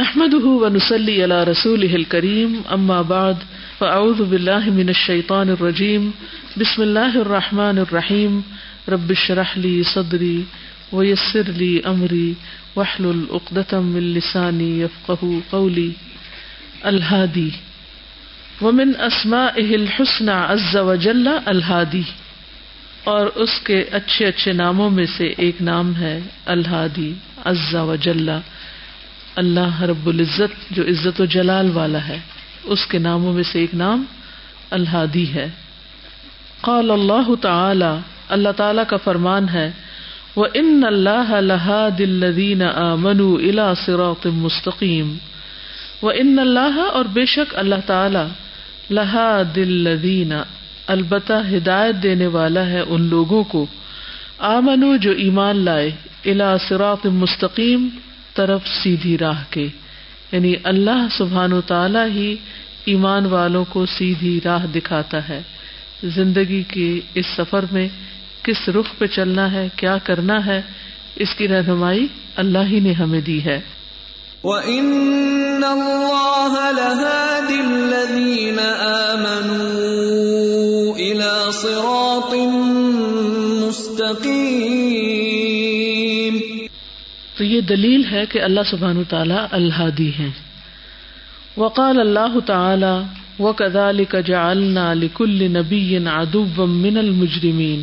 نحمده ونصلي على رسوله الكريم اما بعد فاعوذ بالله من الشيطان الرجيم بسم الله الرحمن الرحيم رب اشرح لي صدري ويسر لي امري واحلل عقدة من لساني يفقهوا قولي الهادي ومن اسمائه الحسنى عز وجل الهادي اور اس کے اچھے اچھے ناموں میں سے ایک نام ہے الهادي عز وجل، اللہ رب العزت جو عزت و جلال والا ہے، اس کے ناموں میں سے ایک نام الہادی ہے۔ قال اللہ تعالی، اللہ تعالی کا فرمان ہے، وَإِنَّ اللَّهَ لَهَادِ الَّذِينَ آمَنُوا إِلَىٰ صِرَاطٍ مُسْتَقِيمٍ، وَإِنَّ اللَّهَ اور بے شک اللہ تعالی، لَهَادِ الَّذِينَ البتہ ہدایت دینے والا ہے ان لوگوں کو، آمنوا جو ایمان لائے، إِلَىٰ صِرَاطٍ مُسْتَقِيمٍ طرف سیدھی راہ کے، یعنی اللہ سبحانہ و تعالی ہی ایمان والوں کو سیدھی راہ دکھاتا ہے۔ زندگی کے اس سفر میں کس رخ پہ چلنا ہے، کیا کرنا ہے، اس کی رہنمائی اللہ ہی نے ہمیں دی ہے۔ وَإِنَّ اللَّهَ لَهَادِ الَّذِينَ آمَنُوا إِلَىٰ صِرَاطٍ مُسْتَقِيمٍ، تو یہ دلیل ہے کہ اللہ سبحانہ تعالیٰ الہادی ہیں۔ وقال اللہ تعالیٰ، وَكَذَلِكَ جَعَلْنَا لِكُلِّ نَبِيٍّ عَدُوًّا مِّنَ الْمُجْرِمِينَ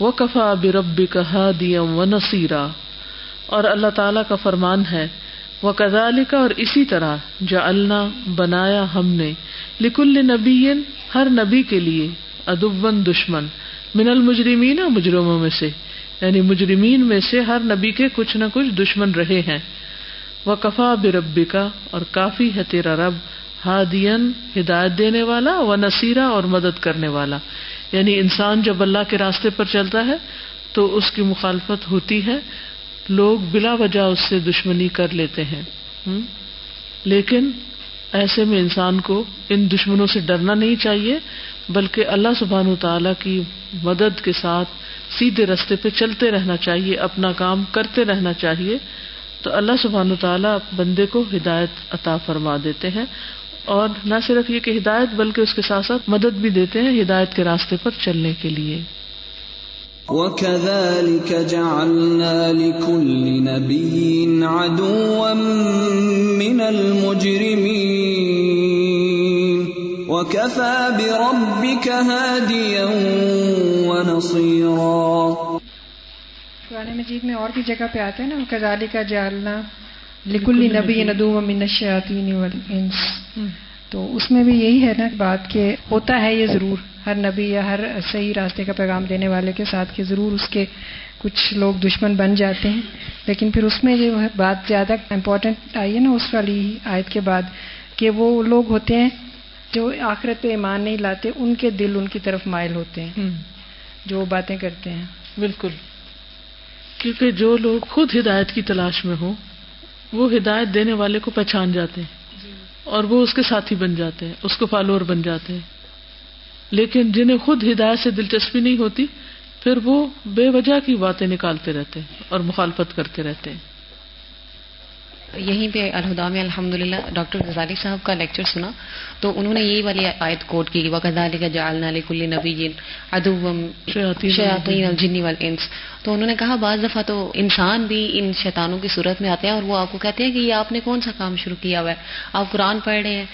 وَكَفَى بِرَبِّكَ هَادِيًا وَنَصِيرًا، اور اللہ تعالیٰ کا فرمان ہے، وَكَذَلِكَ اور اسی طرح، جَعَلْنَا بنایا ہم نے، لِكُلِّ نَبِيٍّ ہر نبی کے لیے، عَدُوًّا دشمن، مِّنَ الْمُجْرِمِينَ مجرموں میں سے، یعنی مجرمین میں سے ہر نبی کے کچھ نہ کچھ دشمن رہے ہیں، وَكَفَى بِرَبِّكَ اور کافی ہے تیرا رب، ہادین ہدایت دینے والا، وَنَصِيرًا اور مدد کرنے والا، یعنی انسان جب اللہ کے راستے پر چلتا ہے تو اس کی مخالفت ہوتی ہے، لوگ بلا وجہ اس سے دشمنی کر لیتے ہیں، لیکن ایسے میں انسان کو ان دشمنوں سے ڈرنا نہیں چاہیے، بلکہ اللہ سبحانہ وتعالی کی مدد کے ساتھ سیدھے رستے پہ چلتے رہنا چاہیے، اپنا کام کرتے رہنا چاہیے، تو اللہ سبحانہ وتعالیٰ بندے کو ہدایت عطا فرما دیتے ہیں، اور نہ صرف یہ کہ ہدایت بلکہ اس کے ساتھ ساتھ مدد بھی دیتے ہیں ہدایت کے راستے پر چلنے کے لیے۔ وَكَذَلِكَ جَعَلْنَا لِكُلِّ نَبِيٍّ عَدُوًّا مِّنَ الْمُجْرِمِينَ وَكَفَى بِرَبِّكَ هَادِيًا وَنَصِيرًا۔ قرآن مجید میں اور بھی جگہ پہ آتا ہے نا، وَكَذَلِكَ جَعَلْنَا لِكُلِّ نَبِيٍّ عَدُوًّا مِّنَ الشَّيَاطِينِ وَالْإِنسِ، تو اس میں بھی یہی ہے نا بات کہ ہوتا ہے یہ ضرور ہر نبی یا ہر صحیح راستے کا پیغام دینے والے کے ساتھ کہ ضرور اس کے کچھ لوگ دشمن بن جاتے ہیں، لیکن پھر اس میں جو بات زیادہ امپورٹنٹ آئی ہے نا اس والی آیت کے بعد، کہ وہ لوگ ہوتے ہیں جو آخرت پہ ایمان نہیں لاتے، ان کے دل ان کی طرف مائل ہوتے ہیں جو باتیں کرتے ہیں۔ بالکل، کیونکہ جو لوگ خود ہدایت کی تلاش میں ہوں وہ ہدایت دینے والے کو پہچان جاتے ہیں اور وہ اس کے ساتھی بن جاتے ہیں، اس کو فالوور بن جاتے ہیں، لیکن جنہیں خود ہدایت سے دلچسپی نہیں ہوتی پھر وہ بے وجہ کی باتیں نکالتے رہتے ہیں اور مخالفت کرتے رہتے ہیں۔ یہیں پہ الہدا میں الحمدللہ ڈاکٹر غزالی صاحب کا لیکچر سنا تو انہوں نے یہی والی آیت کوٹ کی، وَكَذَلِكَ جَعَلْنَا لِكُلِّ نَبِيٍّ عَدُوًّا شَيَاطِينَ الْجِنِّ وَالْإِنسِ، تو انہوں نے کہا بعض دفعہ تو انسان بھی ان شیطانوں کی صورت میں آتے ہیں اور وہ آپ کو کہتے ہیں کہ یہ آپ نے کون سا کام شروع کیا ہوا ہے، آپ قرآن پڑھ رہے ہیں،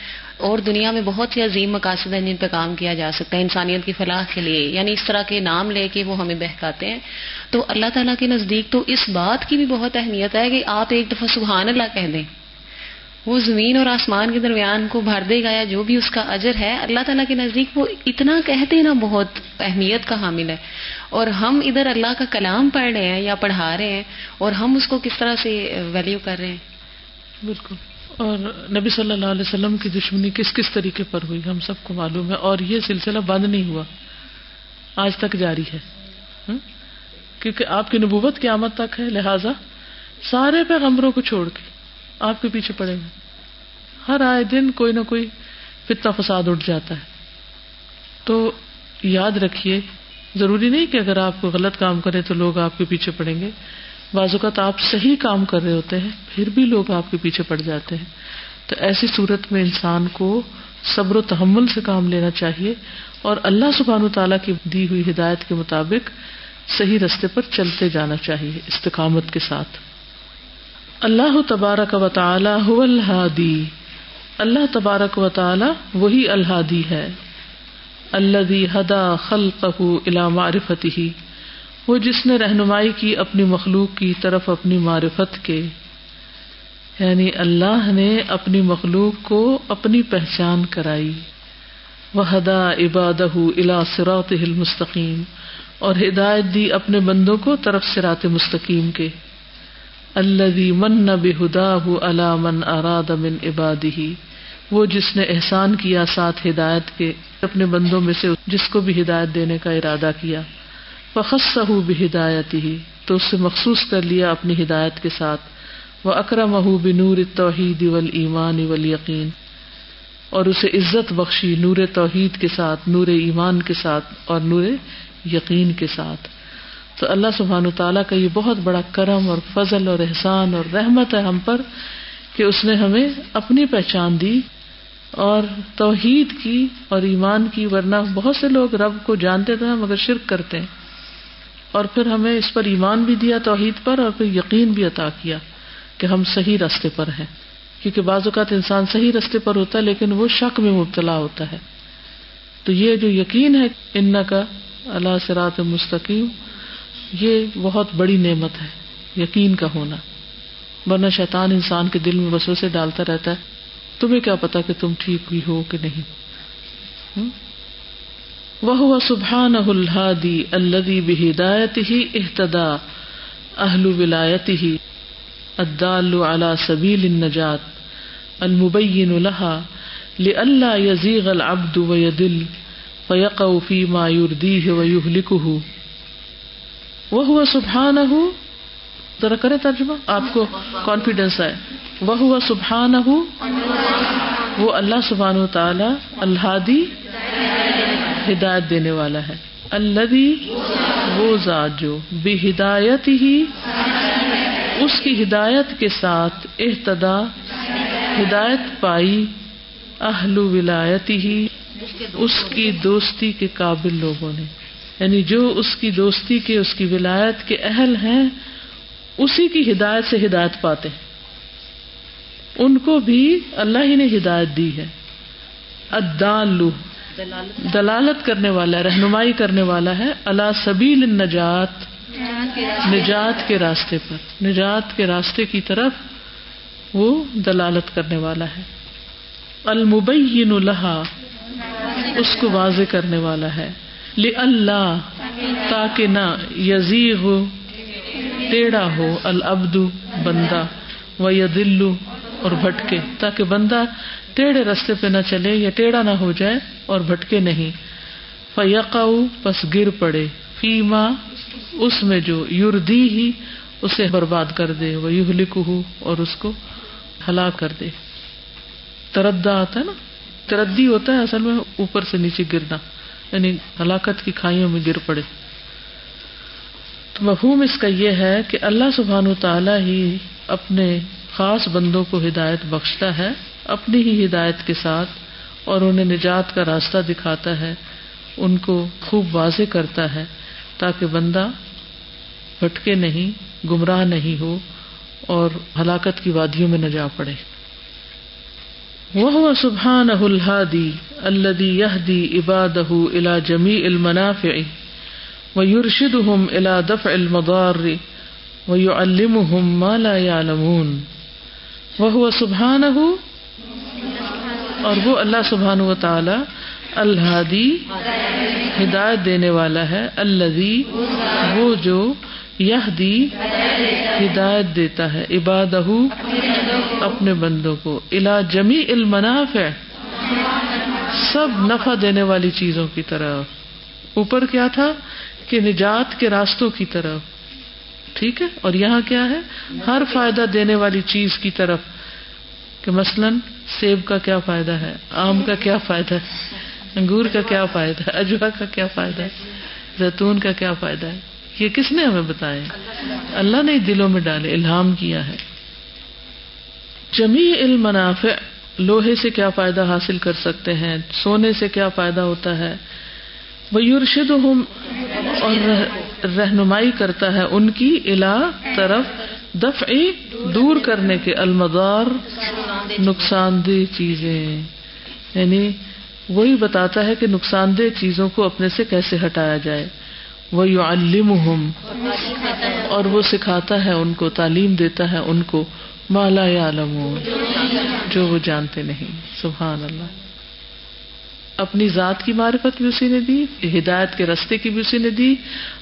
اور دنیا میں بہت سے عظیم مقاصد ہیں جن پہ کام کیا جا سکتا ہے انسانیت کی فلاح کے لیے، یعنی اس طرح کے نام لے کے وہ ہمیں بہکاتے ہیں۔ تو اللہ تعالیٰ کے نزدیک تو اس بات کی بھی بہت اہمیت ہے کہ آپ ایک دفعہ سبحان اللہ کہہ دیں، وہ زمین اور آسمان کے درمیان کو بھر دے گا یا جو بھی اس کا اجر ہے، اللہ تعالیٰ کے نزدیک وہ اتنا کہتے ہیں نا بہت اہمیت کا حامل ہے، اور ہم ادھر اللہ کا کلام پڑھ رہے ہیں یا پڑھا رہے ہیں اور ہم اس کو کس طرح سے ویلیو کر رہے ہیں۔ بالکل، اور نبی صلی اللہ علیہ وسلم کی دشمنی کس کس طریقے پر ہوئی ہم سب کو معلوم ہے، اور یہ سلسلہ بند نہیں ہوا، آج تک جاری ہے، کیونکہ آپ کی نبوت قیامت تک ہے، لہٰذا سارے پیغمبروں کو چھوڑ کے آپ کے پیچھے پڑے ہوئے، ہر آئے دن کوئی نہ کوئی فتنہ فساد اٹھ جاتا ہے۔ تو یاد رکھیے، ضروری نہیں کہ اگر آپ کو غلط کام کرے تو لوگ آپ کے پیچھے پڑیں گے، بعض اوقات آپ صحیح کام کر رہے ہوتے ہیں پھر بھی لوگ آپ کے پیچھے پڑ جاتے ہیں. تو ایسی صورت میں انسان کو صبر و تحمل سے کام لینا چاہیے اور اللہ سبحانہ وتعالیٰ کی دی ہوئی ہدایت کے مطابق صحیح رستے پر چلتے جانا چاہیے استقامت کے ساتھ. اللہ تبارک و تعالی هو الہادی, اللہ تبارک و تعالی وہی الہادی ہے. الذی ہدا خلقہ الی معرفتہ, وہ جس نے رہنمائی کی اپنی مخلوق کی طرف اپنی معرفت کے, یعنی اللہ نے اپنی مخلوق کو اپنی پہچان کرائی. وہدا عبادہ الی صراطہ المستقیم, اور ہدایت دی اپنے بندوں کو طرف صراط مستقیم کے. الذی من بہداہ علی من اراد من عبادہ, وہ جس نے احسان کیا ساتھ ہدایت کے اپنے بندوں میں سے جس کو بھی ہدایت دینے کا ارادہ کیا. فخصہ بہدایتہ, تو اسے مخصوص کر لیا اپنی ہدایت کے ساتھ. وأکرمہ بنور التوحید والایمان والیقین, اور اسے عزت بخشی نور توحید کے ساتھ, نور ایمان کے ساتھ اور نور یقین کے ساتھ. تو اللہ سبحانہ وتعالیٰ کا یہ بہت بڑا کرم اور فضل اور احسان اور رحمت ہے ہم پر کہ اس نے ہمیں اپنی پہچان دی اور توحید کی اور ایمان کی, ورنہ بہت سے لوگ رب کو جانتے تو ہیں مگر شرک کرتے ہیں, اور پھر ہمیں اس پر ایمان بھی دیا توحید پر, اور پھر یقین بھی عطا کیا کہ ہم صحیح راستے پر ہیں. کیونکہ بعض اوقات انسان صحیح راستے پر ہوتا ہے لیکن وہ شک میں مبتلا ہوتا ہے. تو یہ جو یقین ہے انک علی صراط مستقیم, یہ بہت بڑی نعمت ہے یقین کا ہونا. ورنہ شیطان انسان کے دل میں وسوسے ڈالتا رہتا ہے, تمہیں کیا پتا کہ تم ٹھیک بھی ہو کہ نہیں. وَهُوَ سُبْحَانَهُ الْحَادِي الَّذِي بِهِدَایَتِهِ اِهْتَدَىٰ أَهْلُ وِلَایَتِهِ الدَّالُ عَلَىٰ سَبِيلِ النَّجَاةِ الْمُبَيِّنُ لَهَا لِأَلَّا يَزِيغَ الْعَبْدُ وَيَضِلَّ فَيَقَعُ فِي مَا يُرْضِيهِ وَيُهْلِكُهُ. وَهُوَ سُبْحَانَهُ, ذرا کریں ترجمہ آپ کو کانفیڈنس آئے. وَهُوَ سُبْحَانَهُ, وہ اللہ سبحانہ وتعالی الہادی ہدایت دینے والا ہے. الذی, وہ ذات جو بہدایتہ, اس کی ہدایت کے ساتھ اہتدا ہدایت پائی, اہل ولایتہ, اس کی دوستی کے قابل لوگوں نے, یعنی جو اس کی دوستی کے اس کی ولایت کے اہل ہیں اسی کی ہدایت سے ہدایت پاتے ہیں, ان کو بھی اللہ ہی نے ہدایت دی ہے. الدالو, دلالت کرنے والا ہے, رہنمائی کرنے والا ہے, علی سبیل النجات, نجات کے راستے پر, نجات کے راستے کی طرف وہ دلالت کرنے والا ہے. المبین لہا, اس کو واضح کرنے والا ہے. لِأَلَّا, تاکہ نہ, یزیغ, ٹیڑھا ہو, العبد, بندہ, وَیَضِلُّ, اور بھٹکے, تاکہ بندہ ٹیڑھے رستے پہ نہ چلے یا ٹیڑھا نہ ہو جائے اور بھٹکے نہیں. فَیَقَعُ, پس گر پڑے, فیما, اس میں جو, یُرْدِیہِ, اسے برباد کر دے, وَیُہْلِکُہُ, اور اس کو ہلاک کر دے. تردّا آتا ہے نا, تردی ہوتا ہے اصل میں اوپر سے نیچے گرنا, یعنی ہلاکت کی کھائیوں میں گر پڑے. تو مفہوم اس کا یہ ہے کہ اللہ سبحانہ وتعالیٰ ہی اپنے خاص بندوں کو ہدایت بخشتا ہے اپنی ہی ہدایت کے ساتھ, اور انہیں نجات کا راستہ دکھاتا ہے, ان کو خوب واضح کرتا ہے تاکہ بندہ بھٹکے نہیں, گمراہ نہیں ہو اور ہلاکت کی وادیوں میں نہ جا پڑے. وَهُوَ سُبْحَانَهُ الْهَادِي الَّذِي يَهْدِي عِبَادَهُ إِلَى جَمِيعِ الْمَنَافِعِ وَيُرْشِدُهُمْ إِلَى دَفْعِ الْمَضَارِّ وَيُعَلِّمُهُمْ مَا لَا يَعْلَمُونَ. وَهُوَ سُبْحَانَهُ, اور وہ اللہ سبحانہ وتعالی الہادی ہدایت دینے والا ہے. الذی, وہ جو, یہدی, ہدایت دیتا ہے, عبادہ, اپنے بندوں کو, الی جمیع المنافع, سب نفع دینے والی چیزوں کی طرف. اوپر کیا تھا کہ نجات کے راستوں کی طرف, ٹھیک ہے, اور یہاں کیا ہے, ہر فائدہ دینے والی چیز کی طرف. کہ مثلاً سیب کا کیا فائدہ ہے, آم کا کیا فائدہ ہے, انگور کا کیا فائدہ ہے, اجوا کا کیا فائدہ ہے, زیتون کا کیا فائدہ ہے, یہ کس نے ہمیں بتائے؟ اللہ نے دلوں میں ڈالے، الہام کیا ہے۔ جمیع المنافع، لوہے سے کیا فائدہ حاصل کر سکتے ہیں، سونے سے کیا فائدہ ہوتا ہے، وَيُرْشِدُهُمْ، اور رہنمائی کرتا ہے ان کی، الی، طرف، دفع، دور کرنے کے، المضار، نقصان دہ چیزیں، یعنی وہی بتاتا ہے کہ نقصان دہ چیزوں کو اپنے سے کیسے ہٹایا جائے، وَيُعَلِّمُهُمْ، اور وہ سکھاتا ہے ان کو، تعلیم دیتا ہے ان کو، مَا لَا يَعْلَمُونَ، جو وہ جانتے نہیں۔ سبحان اللہ، اپنی ذات کی معرفت بھی اسی نے دی، ہدایت کے راستے کی بھی اسی نے دی،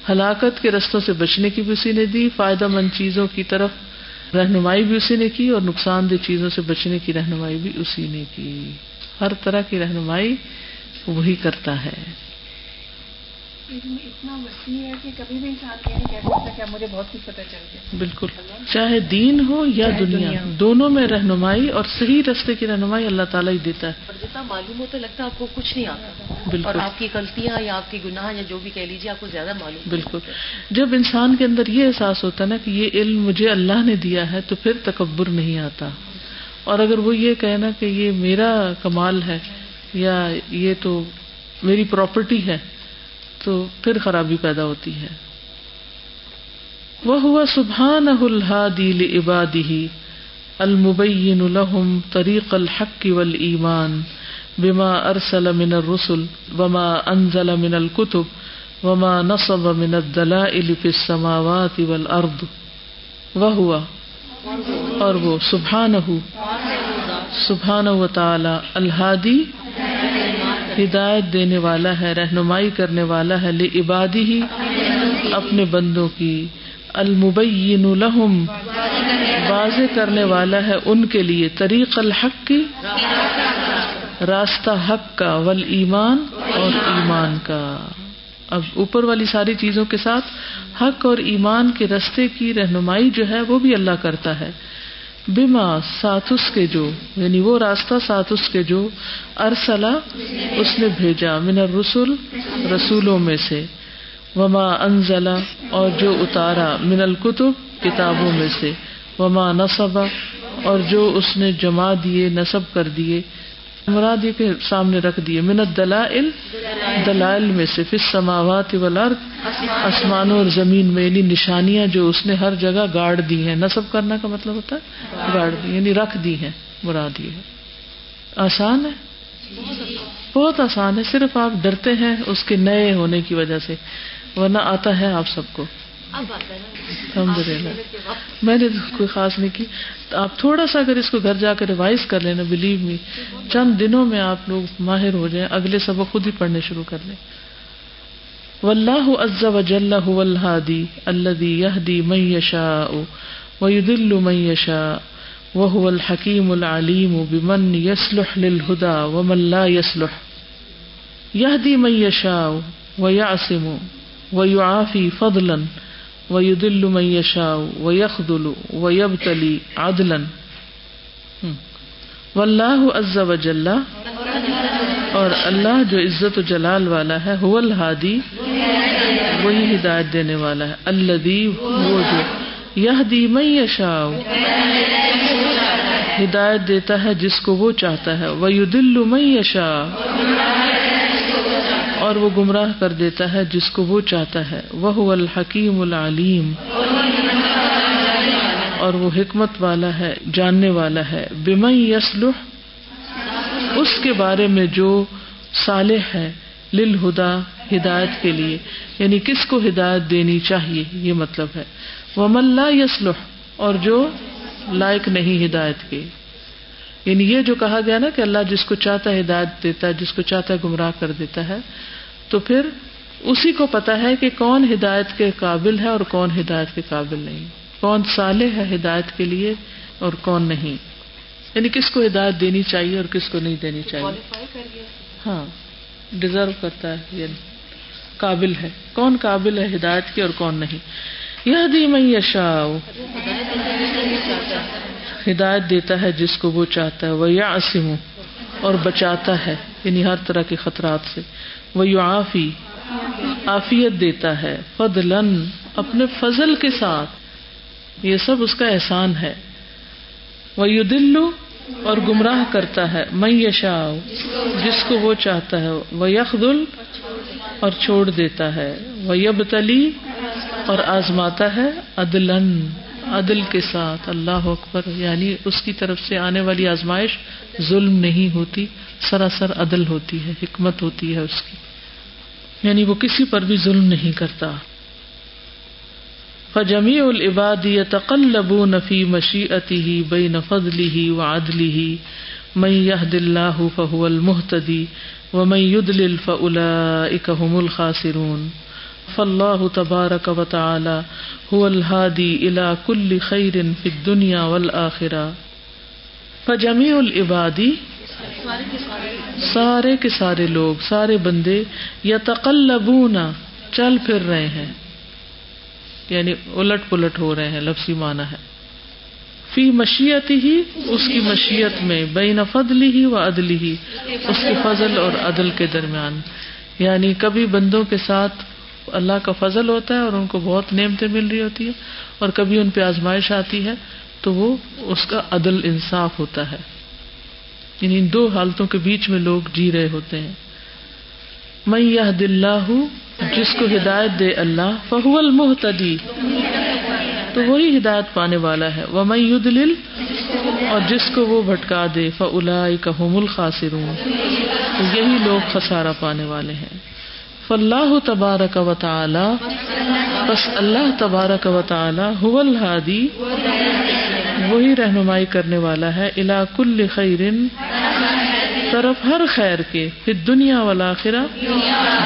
ہلاکت کے رستوں سے بچنے کی بھی اسی نے دی، فائدہ مند چیزوں کی طرف رہنمائی بھی اسی نے کی، اور نقصان دہ چیزوں سے بچنے کی رہنمائی بھی اسی نے کی۔ ہر طرح کی رہنمائی وہی کرتا ہے۔ اتنا وسیع ہے کہ کبھی بھی انسان یہ نہیں کہہ سکتا کہ مجھے بہت کچھ پتہ چل گیا۔ بالکل، چاہے دین ہو یا دنیا، دونوں میں رہنمائی اور صحیح راستے کی رہنمائی اللہ تعالیٰ ہی دیتا ہے۔ اور جتنا معلوم ہوتا ہے لگتا ہے آپ کو کچھ نہیں آتا، بالکل، اور آپ کی غلطیاں یا آپ کے گناہ یا جو بھی کہہ لیجیے آپ کو زیادہ معلوم، بالکل۔ جب انسان کے اندر یہ احساس ہوتا ہے نا کہ یہ علم مجھے اللہ نے دیا ہے تو پھر تکبر نہیں آتا، اور اگر وہ یہ کہنا کہ یہ میرا کمال ہے یا یہ تو میری پراپرٹی ہے تو پھر خرابی پیدا ہوتی ہے۔ وَهُوَ سُبْحَانَهُ الْهَادِي لِعِبَادِهِ الْمُبَيِّنُ لَهُمْ طَرِيقَ الْحَقِّ وَالْإِيمَانِ بِمَا أَرْسَلَ مِنَ الرُّسُلِ وَمَا أَنزَلَ مِنَ الْكُتُبِ وَمَا نَصَبَ مِنَ الدَّلَائِلِ فِي السَّمَاوَاتِ وَالْأَرْضِ۔ وَهُوَ، اور وہ، سبحانہ، سبحانہ و تعالی، الہادی، ہدایت دینے والا ہے، رہنمائی کرنے والا ہے، لعبادی ہی، اپنے بندوں کی، المبین لہم، واضح کرنے والا ہے ان کے لیے، طریق الحق کی، راستہ حق کا، والایمان، اور ایمان کا۔ اب اوپر والی ساری چیزوں کے ساتھ حق اور ایمان کے راستے کی رہنمائی جو ہے وہ بھی اللہ کرتا ہے، بما، ساتھ اس کے جو، یعنی وہ راستہ ساتھ اس کے جو، ارسلہ، اس نے بھیجا، من الرسل، رسولوں میں سے، وما انزلہ، اور جو اتارا، من الکتب، کتابوں میں سے، وما نصبہ، اور جو اس نے جمع دیے، نصب کر دیے، مراد یہ کہ سامنے رکھ دیے، من الدلائل، دلائل میں سے، فی السماوات والارض، آسمانوں اور زمین میں، یعنی نشانیاں جو اس نے ہر جگہ گاڑ دی ہیں۔ نصب کرنا کا مطلب ہوتا ہے گاڑ دی، یعنی رکھ دی ہیں، مراد یہ ہے۔ آسان ہے، بہت آسان ہے، صرف آپ ڈرتے ہیں اس کے نئے ہونے کی وجہ سے، ورنہ آتا ہے آپ سب کو، الحمد للہ۔ میں نے کوئی خاص نہیں کی، آپ تھوڑا سا اگر اس کو گھر جا کے ریوائز کر لینا، بلیو می، چند دنوں میں آپ لوگ ماہر ہو جائیں، اگلے سبق خود ہی پڑھنے شروع کر لیں۔ واللہ عز وجل هو الهادی الذی یهدی من یشاء ویضل من یشاء وهو الحکیم العلیم بمن یصلح للهدی ومن لا یصلح، یهدی من یشاء ویعصم ویعافی فضلا وَيُدِلُّ مَن يَشَاءُ وَيَخْذُلُ وَيَبْتَلِي عَدْلًا۔ وَاللَّهُ عَزَّ وَجَلَّ، اور اللہ جو عزت و جلال والا ہے، هو الہادی، وہی ہدایت دینے والا ہے، الذی، وہ جو، یہدی من یشاء، ہدایت دیتا ہے جس کو وہ چاہتا ہے، وَيُدِلُّ مَن يَشَاءُ، اور وہ گمراہ کر دیتا ہے جس کو وہ چاہتا ہے، وَهُوَ الْحَكِيمُ الْعَلِيمُ، اور وہ حکمت والا ہے، جاننے والا ہے، بِمَنْ يَصْلُحُ، اس کے بارے میں جو صالح ہے، لِلْهُدَى، ہدایت کے لیے، یعنی کس کو ہدایت دینی چاہیے یہ مطلب ہے، وَمَنْ لَا يَصْلُحُ، اور جو لائق نہیں ہدایت کے، یعنی یہ جو کہا گیا نا کہ اللہ جس کو چاہتا ہے ہدایت دیتا ہے، جس کو چاہتا ہے گمراہ کر دیتا ہے، تو پھر اسی کو پتا ہے کہ کون ہدایت کے قابل ہے اور کون ہدایت کے قابل نہیں، کون صالح ہے ہدایت کے لیے اور کون نہیں، یعنی کس کو ہدایت دینی چاہیے اور کس کو نہیں دینی چاہیے، ہاں ڈیزرو کرتا ہے، یعنی قابل ہے، کون قابل ہے ہدایت کے اور کون نہیں، یہدی من یشاء، ہدایت دیتا ہے جس کو وہ چاہتا ہے، وَيَعْصِمُ، اور بچاتا ہے، یعنی ہر طرح کے خطرات سے، وَيُعَافِي، عافیت دیتا ہے فضلاً اپنے فضل کے ساتھ، یہ سب اس کا احسان ہے. وَيُدِلُّ اور گمراہ کرتا ہے مَن يَشَاءُ جس کو وہ چاہتا ہے، وَيَخْذُلُ اور چھوڑ دیتا ہے، وَيَبْتَلِي اور آزماتا ہے عدلاً عدل کے ساتھ. اللہ اکبر، یعنی اس کی طرف سے آنے والی آزمائش ظلم نہیں ہوتی، سراسر عدل ہوتی ہے، حکمت ہوتی ہے اس کی، یعنی وہ کسی پر بھی ظلم نہیں کرتا. فَجَمِيعُ الْعِبَادِ يَتَقَلَّبُونَ فِي مَشِيئَتِهِ بَيْنَ فَضْلِهِ وَعَدْلِهِ مَنْ يَهْدِ اللَّهُ فَهُوَ الْمُهْتَدِي وَمَنْ يُضْلِلْ فَأُولَئِكَ هُمُ الْخَاسِرُونَ. فاللہ تبارک و تعالی هو الہادی الی کل خیر فی الدنیا والآخرہ. فجمیع العبادی سارے کے سارے لوگ، سارے بندے، یتقلبون چل پھر رہے ہیں، یعنی الٹ پلٹ ہو رہے ہیں، لفظی معنی ہے، فی مشیئتہ اس کی مشیت میں، بین فضلہ و عدلہ اس کے فضل اور عدل کے درمیان. یعنی کبھی بندوں کے ساتھ اللہ کا فضل ہوتا ہے اور ان کو بہت نعمتیں مل رہی ہوتی ہے، اور کبھی ان پہ آزمائش آتی ہے تو وہ اس کا عدل انصاف ہوتا ہے. یعنی ان دو حالتوں کے بیچ میں لوگ جی رہے ہوتے ہیں. مَن يَهْدِ اللَّهُ جس کو ہدایت دے اللہ، فَهُوَ الْمُهْتَدِي تو وہی ہدایت پانے والا ہے، وَمَن يُضْلِلْ اور جس کو وہ بھٹکا دے، فَأُولَئِكَ هُمُ الْخَاسِرُونَ یہی لوگ خسارہ پانے والے ہیں. فاللہ تبارک و تعالی بس اللہ تبارک و تعالی هو الہادی وہی رہنمائی کرنے والا ہے، الی کل خیر طرف ہر خیر کے، فی الدنیا والآخرہ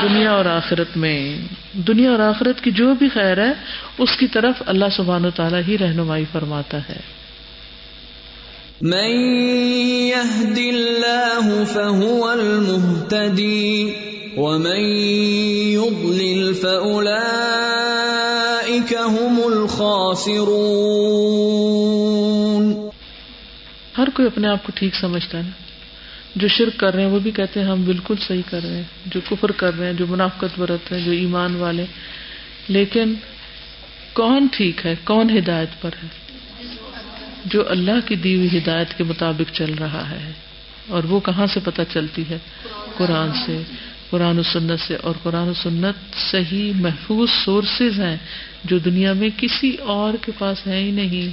دنیا اور آخرت میں، دنیا اور آخرت کی جو بھی خیر ہے اس کی طرف اللہ سبحانہ و تعالی ہی رہنمائی فرماتا ہے. من یہد اللہ فہو المہتدی وَمَن يُضْلِلْ فَأُولَئِكَ هُمُ الْخَاسِرُونَ. ہر کوئی اپنے آپ کو ٹھیک سمجھتا ہے نا. جو شرک کر رہے ہیں وہ بھی کہتے ہیں ہم بالکل صحیح کر رہے ہیں، جو کفر کر رہے ہیں، جو منافقت برت رہے ہیں، جو ایمان والے، لیکن کون ٹھیک ہے، کون ہدایت پر ہے؟ جو اللہ کی دی ہوئی ہدایت کے مطابق چل رہا ہے. اور وہ کہاں سے پتہ چلتی ہے؟ قرآن سے، قرآن و سنت سے. اور قرآن و سنت صحیح محفوظ سورسز ہیں جو دنیا میں کسی اور کے پاس ہیں ہی نہیں،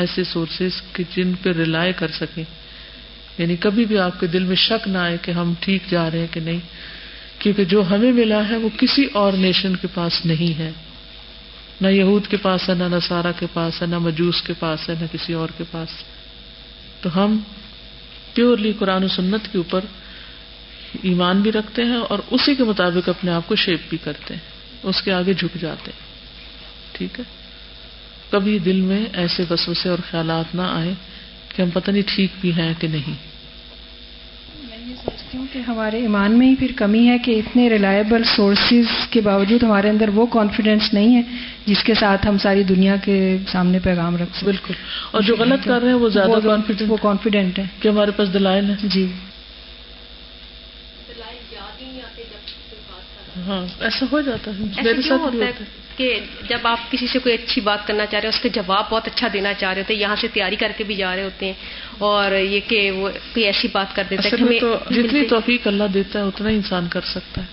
ایسے سورسز کہ جن پہ ریلائے کر سکیں. یعنی کبھی بھی آپ کے دل میں شک نہ آئے کہ ہم ٹھیک جا رہے ہیں کہ نہیں، کیونکہ جو ہمیں ملا ہے وہ کسی اور نیشن کے پاس نہیں ہے، نہ یہود کے پاس ہے، نہ نصارہ کے پاس ہے، نہ مجوس کے پاس ہے، نہ کسی اور کے پاس. تو ہم پیورلی قرآن و سنت کے اوپر ایمان بھی رکھتے ہیں اور اسی کے مطابق اپنے آپ کو شیپ بھی کرتے ہیں، اس کے آگے جھک جاتے ہیں. ٹھیک ہے، کبھی دل میں ایسے وسوسے اور خیالات نہ آئیں کہ ہم پتہ نہیں ٹھیک بھی ہیں کہ نہیں. میں یہ سوچتی ہوں کہ ہمارے ایمان میں ہی پھر کمی ہے کہ اتنے ریلائبل سورسز کے باوجود ہمارے اندر وہ کانفیڈینس نہیں ہے جس کے ساتھ ہم ساری دنیا کے سامنے پیغام رکھ سکتے. بالکل. اور جو غلط کر رہے ہیں وہ زیادہ وہ کانفیڈنٹ ہے کہ ہمارے پاس دلائل ہیں. جی ہاں، ایسا ہو جاتا ہے. میرے ساتھ ہوتا ہے کہ جب آپ کسی سے کوئی اچھی بات کرنا چاہ رہے ہیں، اس کا جواب بہت اچھا دینا چاہ رہے ہوتے ہیں، یہاں سے تیاری کر کے بھی جا رہے ہوتے ہیں، اور یہ کہ وہ کوئی ایسی بات کر دیتا ہے. جتنی توفیق اللہ دیتا ہے اتنا انسان کر سکتا ہے.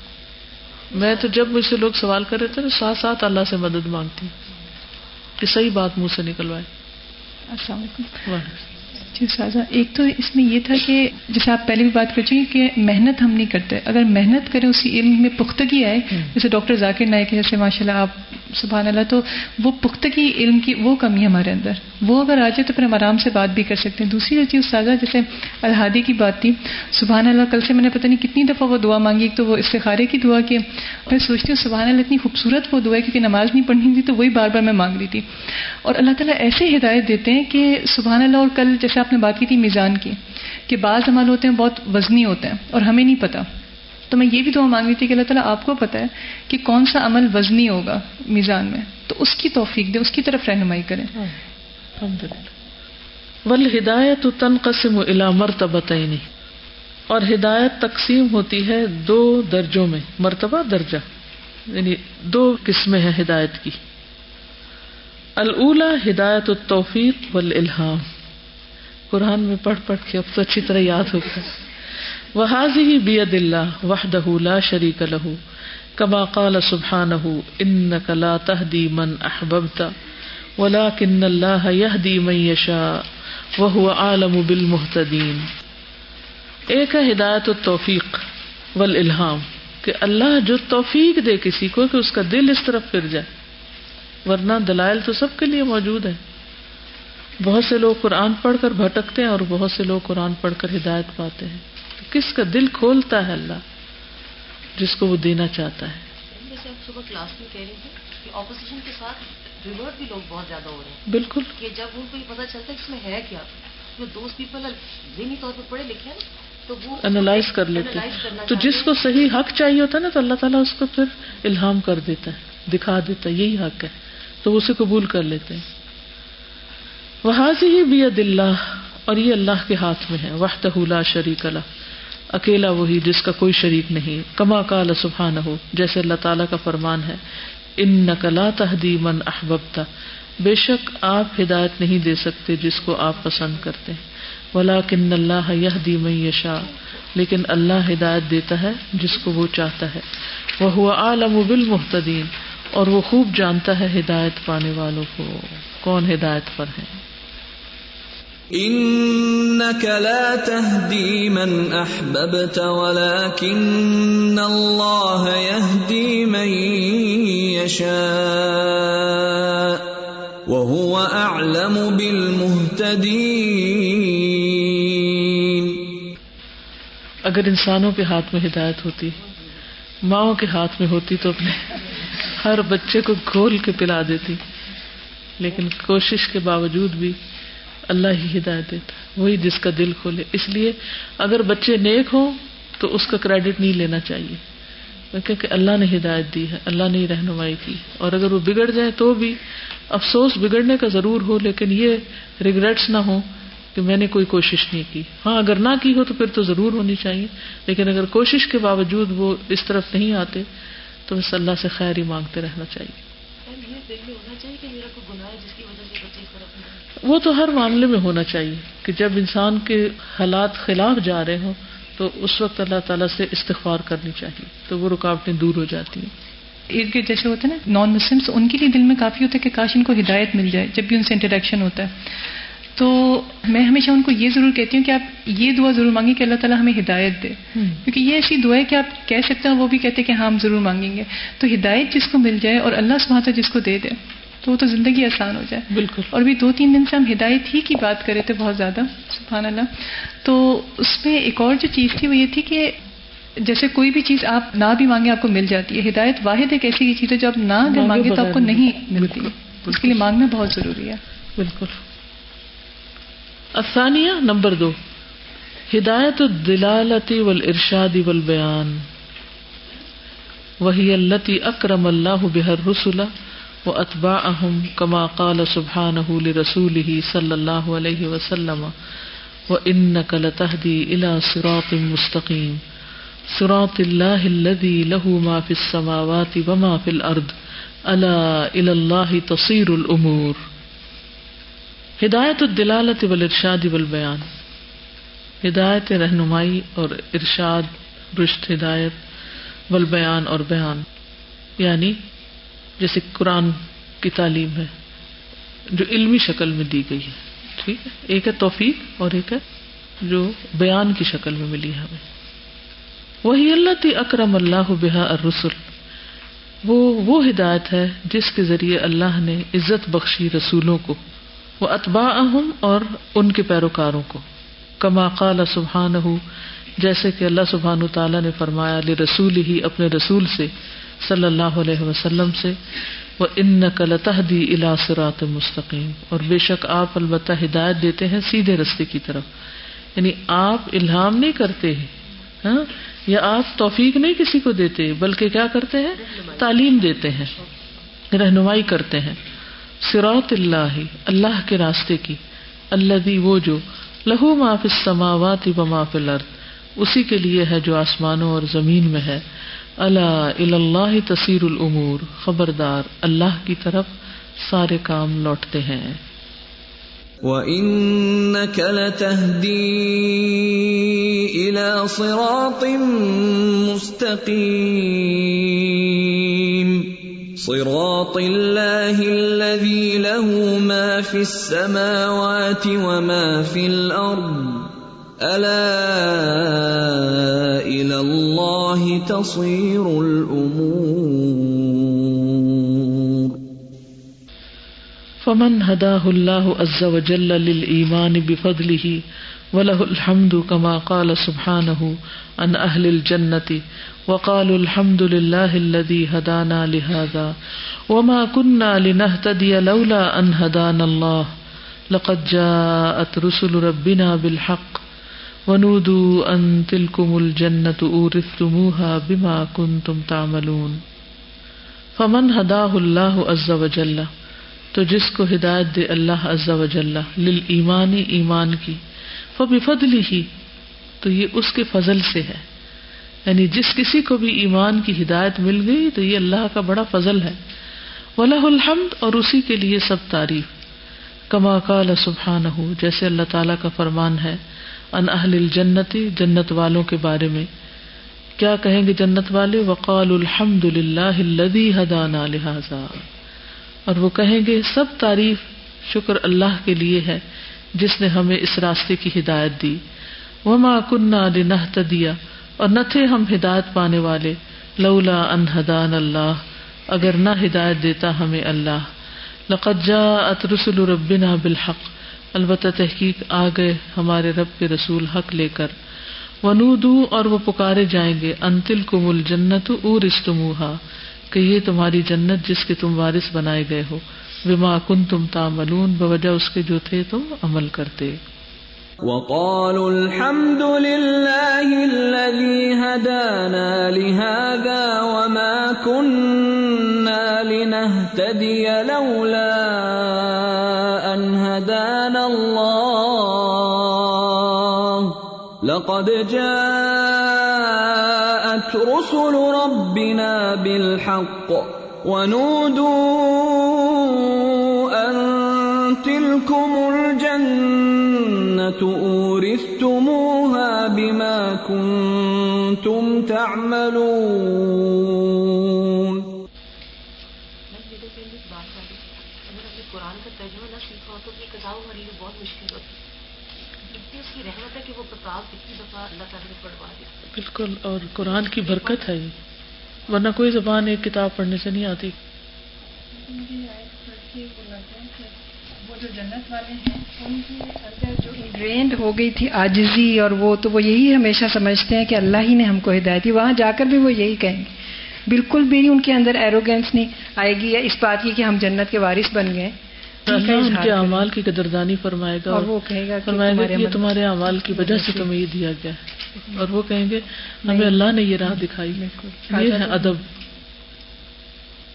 میں تو جب مجھ سے لوگ سوال کر رہے تھے تو ساتھ ساتھ اللہ سے مدد مانگتی ہوں کہ صحیح بات منہ سے نکلوائے. السلام علیکم. جی سازا، ایک تو اس میں یہ تھا کہ جیسے آپ پہلے بھی بات کر چکے کہ محنت ہم نہیں کرتے. اگر محنت کریں اسی علم میں پختگی آئے، جیسے ڈاکٹر ذاکر نائک جیسے ماشاء اللہ آپ سبحان اللہ، تو وہ پختگی علم کی وہ کمی ہمارے اندر، وہ اگر آ جائے تو پھر ہم آرام سے بات بھی کر سکتے ہیں. دوسری چیز سازا جیسے الہادی کی بات تھی، سبحان اللہ کل سے میں نے پتہ نہیں کتنی دفعہ وہ دعا مانگی. ایک تو وہ استخارے کی دعا کہ میں سوچتی ہوں سبحان اللہ اتنی خوبصورت وہ دعا ہے، کیونکہ نماز نہیں پڑھنی تھی تو وہی بار بار میں مانگ رہی تھی. اور اللہ تعالیٰ ایسے ہدایت دیتے ہیں کہ سبحان اللہ. اور کل جیسے آپ نے بات کی تھی میزان کی کہ بعض عمل ہوتے ہیں بہت وزنی ہوتے ہیں اور ہمیں نہیں پتہ، تو میں یہ بھی دعا مانگ رہی تھی کہ اللہ تعالیٰ آپ کو پتہ ہے کہ کون سا عمل وزنی ہوگا میزان میں، تو اس کی توفیق دے، اس کی طرف رہنمائی کریں. والہدایت تنقسم الی مرتبتین اور ہدایت تقسیم ہوتی ہے دو درجوں میں، مرتبہ درجہ. یعنی دو قسمیں ہیں ہدایت کی. الاولی ہدایت التوفیق والالہام، قرآن میں پڑھ پڑھ کے اب تو اچھی طرح یاد ہو گیا. وَهَٰذِهِ بِيَدِ اللَّهِ وَحْدَهُ لَا شَرِيكَ لَهُ كَمَا قَالَ سُبْحَانَهُ إِنَّكَ لَا تَهْدِي مَنْ أَحْبَبْتَ وَلَٰكِنَّ اللَّهَ يَهْدِي مَن يَشَاءُ وَهُوَ أَعْلَمُ بِالْمُهْتَدِينَ. ایک ہے ہدایت التوفیق والالہام کہ اللہ جو توفیق دے کسی کو کہ اس کا دل اس طرف پھر جائے، ورنہ دلائل تو سب کے لیے موجود ہیں. بہت سے لوگ قرآن پڑھ کر بھٹکتے ہیں اور بہت سے لوگ قرآن پڑھ کر ہدایت پاتے ہیں. تو کس کا دل کھولتا ہے اللہ جس کو وہ دینا چاہتا ہے. جیسے آپ صبح کلاس میں کہہ رہی تھی کہ اپوزیشن کے ساتھ ریورٹ بھی لوگ بہت زیادہ ہو رہے ہیں. بالکل، کہ جب ان کو یہ پتہ چلتا ہے اس میں ہے کیا، اس میں دوست پیپل ذہنی طور پر پڑھے لکھے ہیں تو وہ انالائز کر لیتے. تو جس کو صحیح حق چاہیے ہوتا ہے نا، تو اللہ تعالیٰ اس کو پھر الہام کر دیتا ہے، دکھا دیتا ہے یہی حق ہے، تو اسے قبول کر لیتے ہیں. وَهَٰذِهِ بِيَدِ اللَّهِ، اور یہ اللہ کے ہاتھ میں ہے. وَحْدَهُ لَا شَرِيكَ لَهُ، اکیلا وہی جس کا کوئی شریک نہیں. کما قال سبحانه، جیسے اللہ تعالیٰ کا فرمان ہے، إِنَّكَ لَا تَهْدِي مَنْ أَحْبَبْتَ، بے شک آپ ہدایت نہیں دے سکتے جس کو آپ پسند کرتے ہیں. وَلَٰكِنَّ اللَّهَ يَهْدِي مَن يَشَاءُ، لیکن اللہ ہدایت دیتا ہے جس کو وہ چاہتا ہے. وَهُوَ أَعْلَمُ بِالْمُهْتَدِينَ، اور وہ خوب جانتا ہے ہدایت پانے والوں کو، کون ہدایت پر ہے. إِنَّكَ لَا تَهْدِي مَنْ أَحْبَبْتَ وَلَٰكِنَّ اللَّهَ يَهْدِي مَن يَشَاءُ وَهُوَ أَعْلَمُ بِالْمُهْتَدِينَ. اگر انسانوں کے ہاتھ میں ہدایت ہوتی، ماؤں کے ہاتھ میں ہوتی، تو اپنے ہر بچے کو گھول کے پلا دیتی، لیکن کوشش کے باوجود بھی اللہ ہی ہدایت دیتا، وہی جس کا دل کھولے. اس لیے اگر بچے نیک ہوں تو اس کا کریڈٹ نہیں لینا چاہیے، کیونکہ اللہ نے ہدایت دی ہے، اللہ نے رہنمائی کی. اور اگر وہ بگڑ جائیں تو بھی افسوس بگڑنے کا ضرور ہو، لیکن یہ ریگریٹس نہ ہوں کہ میں نے کوئی کوشش نہیں کی. ہاں اگر نہ کی ہو تو پھر تو ضرور ہونی چاہیے، لیکن اگر کوشش کے باوجود وہ اس طرف نہیں آتے تو بس اللہ سے خیر ہی مانگتے رہنا چاہیے. وہ تو ہر معاملے میں ہونا چاہیے کہ جب انسان کے حالات خلاف جا رہے ہوں تو اس وقت اللہ تعالیٰ سے استغفار کرنی چاہیے، تو وہ رکاوٹیں دور ہو جاتی ہیں. ارد گرد جیسے ہوتے ہیں نا نان مسلمس، ان کے لیے دل میں کافی ہوتا ہے کہ کاش ان کو ہدایت مل جائے جب بھی ان سے انٹریکشن ہوتا ہے. تو میں ہمیشہ ان کو یہ ضرور کہتی ہوں کہ آپ یہ دعا ضرور مانگیں کہ اللہ تعالیٰ ہمیں ہدایت دے، کیونکہ یہ ایسی دعا ہے کہ آپ کہہ سکتے ہیں وہ بھی کہتے ہیں کہ ہاں ہم ضرور مانگیں گے. تو ہدایت جس کو مل جائے اور اللہ سبحانہ تعالیٰ جس کو دے دے تو زندگی آسان ہو جائے. بالکل. اور بھی 2-3 دن سے ہم ہدایت ہی کی بات کر رہے تھے بہت زیادہ، سبحان اللہ. تو اس میں ایک اور جو چیز تھی وہ یہ تھی کہ جیسے کوئی بھی چیز آپ نہ بھی مانگیں آپ کو مل جاتی ہے، ہدایت واحد ایک ایسی چیز ہے جو آپ نہ بھی مانگیں تو آپ کو نہیں ملتی، اس کے لیے مانگنا بہت ضروری ہے. بالکل. الثانیہ، نمبر 2، ہدایت الدلالت والارشاد والبیان. وہی التی اکرم اللہ بہا الرسل واتباعهم كما قال سبحانه لرسوله صلى الله عليه وسلم وانك لتهدي الى صراط مستقيم صراط الله الذي له ما في السماوات وما في الارض الا الى الله تصير الامور. ہدایت الدلالت والارشاد والبیان، ہدایت رہنمائی اور ارشاد رشد ہدایت، والبیان اور بیان، یعنی جیسے قرآن کی تعلیم ہے جو علمی شکل میں دی گئی ہے. ٹھیک ہے، ایک ہے توفیق اور ایک ہے جو بیان کی شکل میں ملی ہے ہمیں. وہی اللہ تی اکرم اللہ بہا الرسل، وہ ہدایت ہے جس کے ذریعے اللہ نے عزت بخشی رسولوں کو، وہ اتباعہم اور ان کے پیروکاروں کو، کما قال سبحانہ جیسے کہ اللہ سبحانہ تعالیٰ نے فرمایا لرسول ہی اپنے رسول سے صلی اللہ علیہ وسلم سے، وَإِنَّكَ لَتَهْدِي إِلَىٰ صِرَاطٍ مُسْتَقِيمٍ، اور بے شک آپ البتہ ہدایت دیتے ہیں سیدھے رستے کی طرف. یعنی آپ الہام نہیں کرتے ہاں، یا آپ توفیق نہیں کسی کو دیتے، بلکہ کیا کرتے ہیں، تعلیم دیتے ہیں، رہنمائی کرتے ہیں. صراط اللہ، اللہ کے راستے کی، الذی وہ جو، لہو ما فی السماوات و ما فی الارض، اسی کے لیے ہے جو آسمانوں اور زمین میں ہے، الا الی اللہ تصیر الامور، خبردار اللہ کی طرف سارے کام لوٹتے ہیں. وَإِنَّكَ لَتَهْدِي إِلَى صِرَاطٍ مُسْتَقِيمٍ صِرَاطِ اللَّهِ الَّذِي لَهُ مَا فِي السَّمَاوَاتِ وَمَا فِي الْأَرْضِ أَلَا إِلَى اللَّهِ تَصِيرُ الْأُمُورُ. فمن هداه الله عز وجل للإيمان بفضله وله الحمد كما قال سبحانه عن أهل الجنة وقالوا الحمد لله الذي هدانا لهذا وما كنا لنهتدي لولا أن هدانا الله لقد جاءت رسل ربنا بالحق ونودوا أن تلكم الجنة أورثتموها بما كنتم تعملون. فمن هداه الله عز وجل، تو جس کو ہدایت دے اللہ عز و جل للایمانی ایمان کی، فبفضلہ، تو یہ اس کے فضل سے ہے. یعنی جس کسی کو بھی ایمان کی ہدایت مل گئی تو یہ اللہ کا بڑا فضل ہے. ولہ الحمد، اور اسی کے لیے سب تعریف. کما قال سبحانہ، جیسے اللہ تعالیٰ کا فرمان ہے ان اہل الجنت، جنت والوں کے بارے میں. کیا کہیں گے جنت والے؟ وقالوا الحمد للہ الذی ہدانا لہذا، اور وہ کہیں گے سب تعریف شکر اللہ کے لیے ہے جس نے ہمیں اس راستے کی ہدایت دی. وما كنا لنهتدي، اور نہ تھے ہم ہدایت پانے والے، لولا ان هدانا اللہ، اگر نہ ہدایت دیتا ہمیں اللہ. لقد جاءت رسل ربنا بالحق، البتہ تحقیق آ گئے ہمارے رب کے رسول حق لے کر. ونودوا، اور وہ پکارے جائیں گے، ان تلکم الجنۃ اورثتموها، کہ یہ تمہاری جنت جس کے تم وارث بنائے گئے ہو، بما کنتم تعملون، بوجہ اس کے جو تھے تم عمل کرتے. وقالوا الحمد للہ الذی ہدانا لہذا وما کننا لنہتدی لولا ان ہدانا اللہ لقد جاءت رسل ربنا بالحق ونودوا أن تلكم الجنة أورثتموها بما كنتم تعملون. بالکل، اور قرآن کی برکت ہے یہ، ورنہ کوئی زبان ایک کتاب پڑھنے سے نہیں آتی. وہ جو جنت والے ہیں ان کی اندر جو انگرینڈ ہو گئی تھی عاجزی، اور وہ تو وہ یہی ہمیشہ سمجھتے ہیں کہ اللہ ہی نے ہم کو ہدایت دی. وہاں جا کر بھی وہ یہی کہیں گے، بالکل بھی نہیں ان کے اندر ایروگینس نہیں آئے گی یا اس بات کی کہ ہم جنت کے وارث بن گئے. ان کے اعمال کی قدردانی فرمائے گا، اور وہ کہے گا کہ یہ تمہارے اعمال کی وجہ سے تمہیں یہ دیا گیا ہے، اور وہ کہیں گے ہمیں اللہ نے یہ راہ دکھائی. یہ ہے ادب.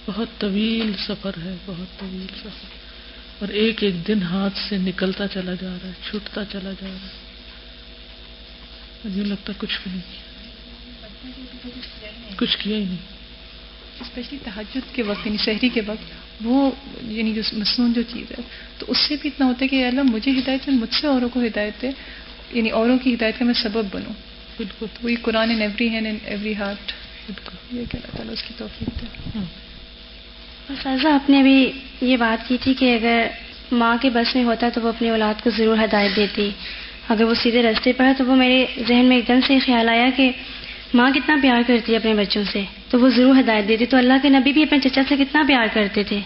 بہت طویل سفر ہے، بہت طویل سفر، اور ایک ایک دن ہاتھ سے نکلتا چلا جا رہا ہے، چھوٹتا چلا جا رہا ہے. مجھے لگتا کچھ بھی نہیں، کچھ کیا ہی نہیں. اسپیشلی تہجد کے وقت، یعنی شہری کے وقت، وہ یعنی جو مصنون جو چیز ہے، تو اس سے بھی اتنا ہوتا ہے کہ یا اللہ مجھے ہدایت دے، مجھ سے اوروں کو ہدایت دے، یعنی اوروں کی ہدایت کا میں سبب بنوں. بالکل وہی قرآن in every hand in every heart. بالکل یہ کہ اللہ تعالیٰ اس کی توفیق دے. استاذہ آپ نے بھی یہ بات کی تھی کہ اگر ماں کے بس میں ہوتا تو وہ اپنی اولاد کو ضرور ہدایت دیتی، اگر وہ سیدھے راستے پر ہے. تو وہ میرے ذہن میں ایک دم سے خیال آیا کہ ماں کتنا پیار کرتی ہے اپنے بچوں سے، تو وہ ضرور ہدایت دیتی. تو اللہ کے نبی بھی اپنے چچا سے کتنا پیار کرتے تھے،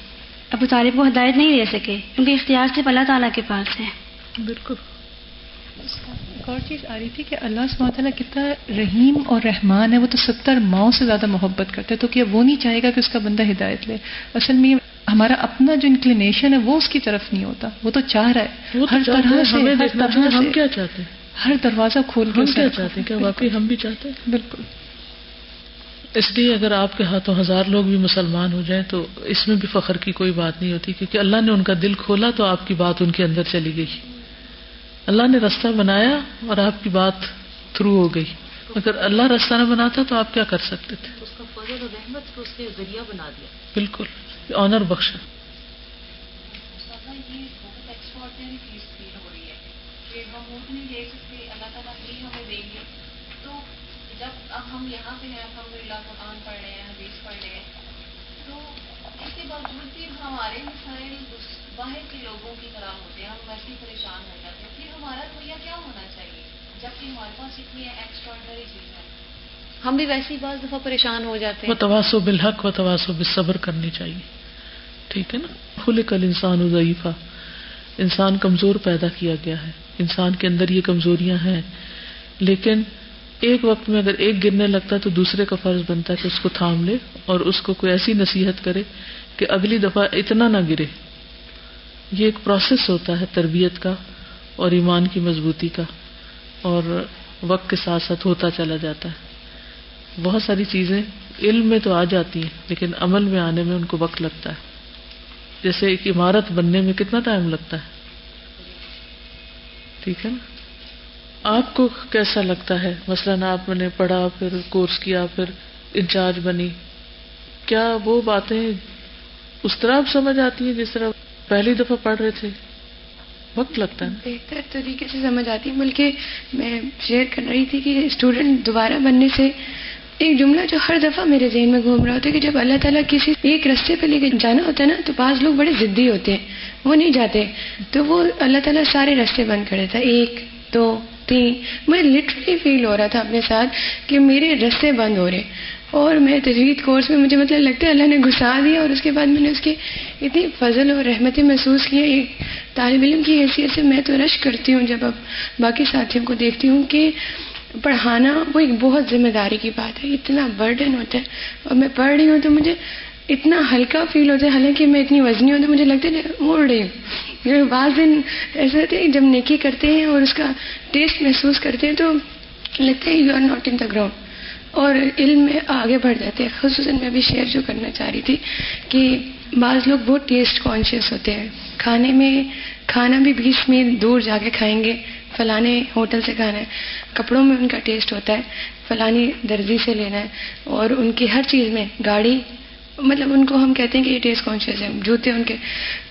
ابو طالب کو ہدایت نہیں دے سکے، کیونکہ اختیار صرف اللہ تعالیٰ کے پاس ہے. بالکل. ایک اور چیز آ رہی تھی کہ اللہ سبحانہ تعالیٰ کتنا رحیم اور رحمان ہے، وہ تو 70 ماؤں سے زیادہ محبت کرتا ہے، تو کیا وہ نہیں چاہے گا کہ اس کا بندہ ہدایت لے؟ اصل میں ہمارا اپنا جو انکلینیشن ہے وہ اس کی طرف نہیں ہوتا، وہ تو چاہ رہا ہے ہر طرح سے، ہم کیا چاہتے ہیں، ہر دروازہ کھول کے. کیا چاہتے ہیں؟ کیا واقعی ہم بھی چاہتے ہیں؟ بالکل. اس لیے اگر آپ کے ہاتھوں 1000 لوگ بھی مسلمان ہو جائیں تو اس میں بھی فخر کی کوئی بات نہیں ہوتی، کیونکہ اللہ نے ان کا دل کھولا تو آپ کی بات ان کے اندر چلی گئی. اللہ نے رستہ بنایا اور آپ کی بات تھرو ہو گئی. اگر اللہ رستہ نہ بناتا تو آپ کیا کر سکتے تھے؟ لوگوں نے رحمت کو اس کے ذریعہ بنا دیا. بالکل آنر بخشا. یہ بہت ایکسٹراآرڈنری چیز فیل ہو رہی ہے کہ ہم اونٹ نہیں دیکھ سکتے, اللہ تعالیٰ ہی ہمیں دیں گے. تو جب اب ہم یہاں پہ ہیں الحمدللہ قرآن پڑھ رہے ہیں, حدیث پڑھ رہے ہیں, تو اس کے باوجود بھی ہمارے مسائل باہر کے لوگوں کی طرح ہوتے ہیں, ہم ویسے پریشان ہو جاتے ہیں. پھر ہمارا رویہ کیا ہونا چاہیے جبکہ ہمارے پاس اتنی ایکسٹراآرڈنری چیز ہے؟ ہم بھی ویسے ہی بعض دفعہ پریشان ہو جاتے ہیں. وتواصوا بالحق وتواصوا بالصبر کرنی چاہیے, ٹھیک ہے نا. خلق الانسان ضعیفا, انسان کمزور پیدا کیا گیا ہے, انسان کے اندر یہ کمزوریاں ہیں, لیکن ایک وقت میں اگر ایک گرنے لگتا ہے تو دوسرے کا فرض بنتا ہے کہ اس کو تھام لے اور اس کو کوئی ایسی نصیحت کرے کہ اگلی دفعہ اتنا نہ گرے. یہ ایک پروسیس ہوتا ہے تربیت کا اور ایمان کی مضبوطی کا, اور وقت کے ساتھ ساتھ ہوتا چلا جاتا ہے. بہت ساری چیزیں علم میں تو آ جاتی ہیں لیکن عمل میں آنے میں ان کو وقت لگتا ہے. جیسے ایک عمارت بننے میں کتنا ٹائم لگتا ہے, ٹھیک ہے نا. آپ کو کیسا لگتا ہے, مثلاً آپ نے پڑھا, پھر کورس کیا, پھر انچارج بنی, کیا وہ باتیں اس طرح آپ سمجھ آتی ہیں جس طرح پہلی دفعہ پڑھ رہے تھے؟ وقت لگتا ہے, بہتر طریقے سے سمجھ آتی. بلکہ میں شیئر کر رہی تھی کہ اسٹوڈنٹ دوبارہ بننے سے ایک جملہ جو ہر دفعہ میرے ذہن میں گھوم رہا ہوتا ہے کہ جب اللہ تعالیٰ کسی ایک رستے پہ لے کے جانا ہوتا ہے نا, تو بعض لوگ بڑے ضدی ہوتے ہیں, وہ نہیں جاتے, تو وہ اللہ تعالیٰ سارے رستے بند کر دیتا ہے, 1 2 3. میں لٹرلی فیل ہو رہا تھا اپنے ساتھ کہ میرے رستے بند ہو رہے, اور میں تجوید کورس میں مجھے مطلب لگتا ہے اللہ نے گھسا دیا, اور اس کے بعد میں نے اس کے اتنی فضل اور رحمتیں محسوس کی. ایک طالب علم کی حیثیت سے میں تو رشک کرتی ہوں جب اب باقی ساتھیوں کو دیکھتی ہوں کہ پڑھانا وہ ایک بہت ذمہ داری کی بات ہے, اتنا برڈن ہوتا ہے, اور میں پڑھ رہی ہوں تو مجھے اتنا ہلکا فیل ہوتا ہے, حالانکہ میں اتنی وزنی ہوں تو مجھے لگتا ہے اڑ رہی ہوں. بعض دن ایسا ہوتا ہے جب نیکی کرتے ہیں اور اس کا ٹیسٹ محسوس کرتے ہیں تو لگتا ہے you are not in the ground, اور علم میں آگے بڑھ جاتے ہیں. خصوصاً میں بھی شیئر جو کرنا چاہ رہی تھی کہ بعض لوگ بہت ٹیسٹ کانشیس ہوتے ہیں, کھانے میں کھانا بھی 20 میل دور جا کے کھائیں گے, فلانے ہوٹل سے کھانا ہے, کپڑوں میں ان کا ٹیسٹ ہوتا ہے, فلانی درزی سے لینا ہے, اور ان کی ہر چیز میں, گاڑی, مطلب ان کو ہم کہتے ہیں کہ یہ ٹیسٹ کانشیس ہے, جوتے ان کے.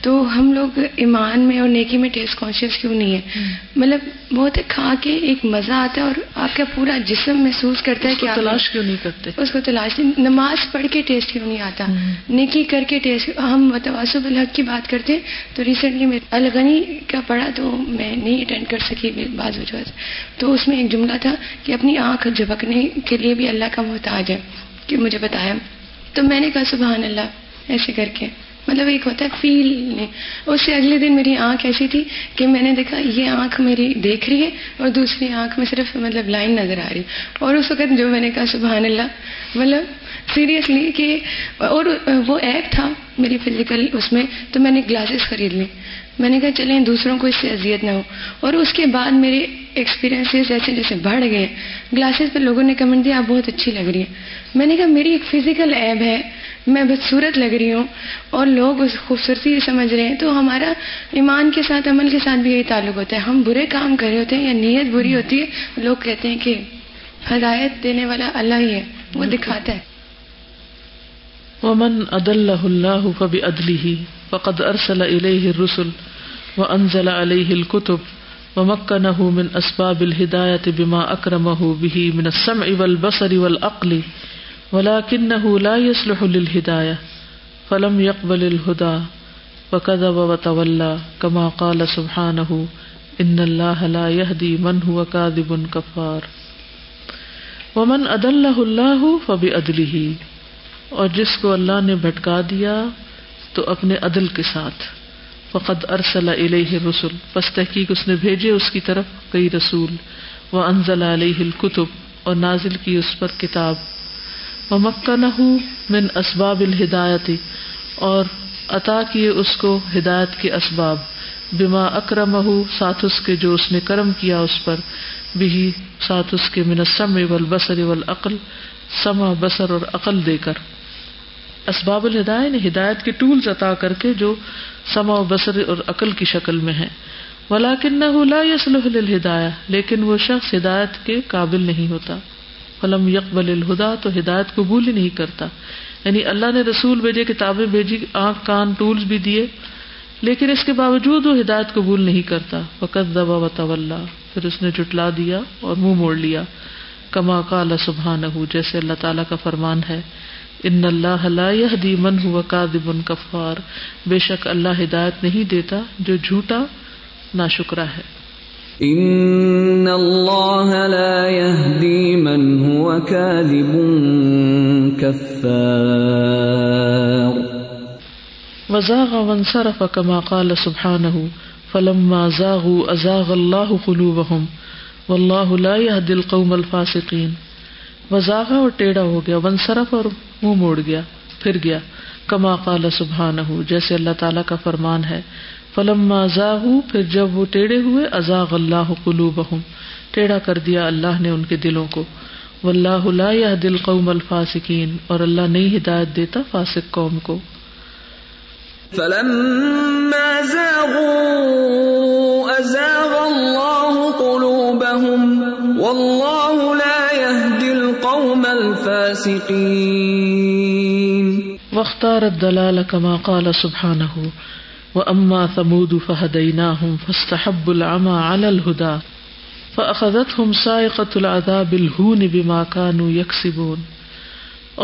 تو ہم لوگ ایمان میں اور نیکی میں ٹیسٹ کانشیس کیوں نہیں ہے؟ مطلب بہت کھا کے ایک مزہ آتا ہے اور آپ کا پورا جسم محسوس کرتا ہے کہ آپ تلاش کیوں نہیں کرتے اس کو, تلاش نہیں. نماز پڑھ کے ٹیسٹ کیوں نہیں آتا, نیکی کر کے ٹیسٹ. ہم وتواصوا بالحق کی بات کرتے ہیں, تو ریسنٹلی میں الغنی کا پڑھا تو میں نہیں اٹینڈ کر سکی بعض وجوہات, تو اس میں ایک جملہ تھا کہ اپنی آنکھ جھپکنے کے لیے بھی اللہ کا محتاج ہے, کہ مجھے بتایا. تو میں نے کہا سبحان اللہ ایسے کر کے, مطلب ایک ہوتا ہے فیل نہیں. اس سے اگلے دن میری آنکھ ایسی تھی کہ میں نے دیکھا یہ آنکھ میری دیکھ رہی ہے اور دوسری آنکھ میں صرف مطلب لائن نظر آ رہی, اور اس وقت جو میں نے کہا سبحان اللہ, مطلب سیریسلی کہ. اور وہ ایپ تھا میری فزیکل اس میں, تو میں نے گلاسز خرید لیں, میں نے کہا چلیں دوسروں کو اس سے اذیت نہ ہو. اور اس کے بعد میرے ایکسپیرینسز ایسے جیسے بڑھ گئے. گلاسز پہ لوگوں نے کمنٹ دیا آپ بہت اچھی لگ رہی ہیں, میں نے کہا میری ایک فزیکل عیب ہے, میں بدصورت لگ رہی ہوں اور لوگ اس خوبصورتی سمجھ رہے ہیں. تو ہمارا ایمان کے ساتھ عمل کے ساتھ بھی یہی تعلق ہوتا ہے, ہم برے کام کر رہے ہوتے ہیں یا نیت بری ہوتی ہے, لوگ کہتے ہیں کہ ہدایت دینے والا اللہ ہی ہے, وہ دکھاتا ہے. ومن أضله الله فبعدله فقد أرسل إليه الرسل وأنزل عليه الكتب ومكنه من أسباب الهداية بما أكرمه به من السمع والبصر والعقل ولكنه لا يصلح للهداية فلم يقبل الهدى وكذب وتولى كما قال سبحانه إن الله لا يهدي من هو كاذب كفار. ومن أضله الله فبعدله, اور جس کو اللہ نے بھٹکا دیا تو اپنے عدل کے ساتھ. فقد ارسل الیہ الرسل, پس تحقیق اس نے بھیجے اس کی طرف کئی رسول, وانزل علیہ الکتب, اور نازل کی اس پر کتاب, ومکنہ من اسباب الہدایت, اور عطا کیے اس کو ہدایت کے اسباب, بما اکرمہ, ساتھ اس کے جو اس نے کرم کیا اس پر, بھی ساتھ اس کے, من السمع والبصر والعقل, سمع بصر اور عقل دے کر. اسباب الہدایہ نے ہدایت کے ٹولز عطا کر کے جو سمع و بصر اور عقل کی شکل میں ہیں. وَلَكِنَّهُ لَا يَصْلُحُ لِلْهِدَایَہ, لیکن وہ شخص ہدایت کے قابل نہیں ہوتا. فلم یقبل الہدا، تو ہدایت قبول ہی نہیں کرتا. یعنی اللہ نے رسول بھیجے، کتابیں بھیجی، آنکھ کان ٹولز بھی دیے، لیکن اس کے باوجود وہ ہدایت قبول نہیں کرتا. وکذب وتولیٰ، پھر اس نے جھٹلا دیا اور منہ موڑ لیا. کما قال سبحانہ، جیسے اللہ تعالیٰ کا فرمان ہے، ان اللہ لا یہدی من ھو کاذب کفار، بے شک اللہ ہدایت نہیں دیتا جو جھوٹا ناشکرا ہے. ان اللہ لا یہدی من ھو کاذب کفار. وزاغ وانصرف کما قال سبحانہ، فلما زاغوا ازاغ اللہ قلوبہم واللہ لا یہدی القوم الفاسقین. وزاغا اور ٹیڑھا ہو گیا، ونصرف اور منہ موڑ گیا، پھر گیا. کما قال سبحانہ، جیسے اللہ تعالیٰ کا فرمان ہے، فلما زاغوا، پھر جب وہ ٹیڑھے ہوئے، ازاغ اللہ قلوبہم، ٹیڑھا کر دیا اللہ نے ان کے دلوں کو. واللہ لا یہدی القوم الفاسقین، اور اللہ نہیں ہدایت دیتا فاسق قوم کو. فلما زاغوا ازاغ اللہ قلوبہم واللہ لا یہدی القوم الفاسقین. واختار الضلال کما قال سبحانہ، واما ثمود فہدیناہم فاستحبوا العمی علی الہدی فاخذتہم صاعقۃ العذاب الہون بما کانوا یکسبون.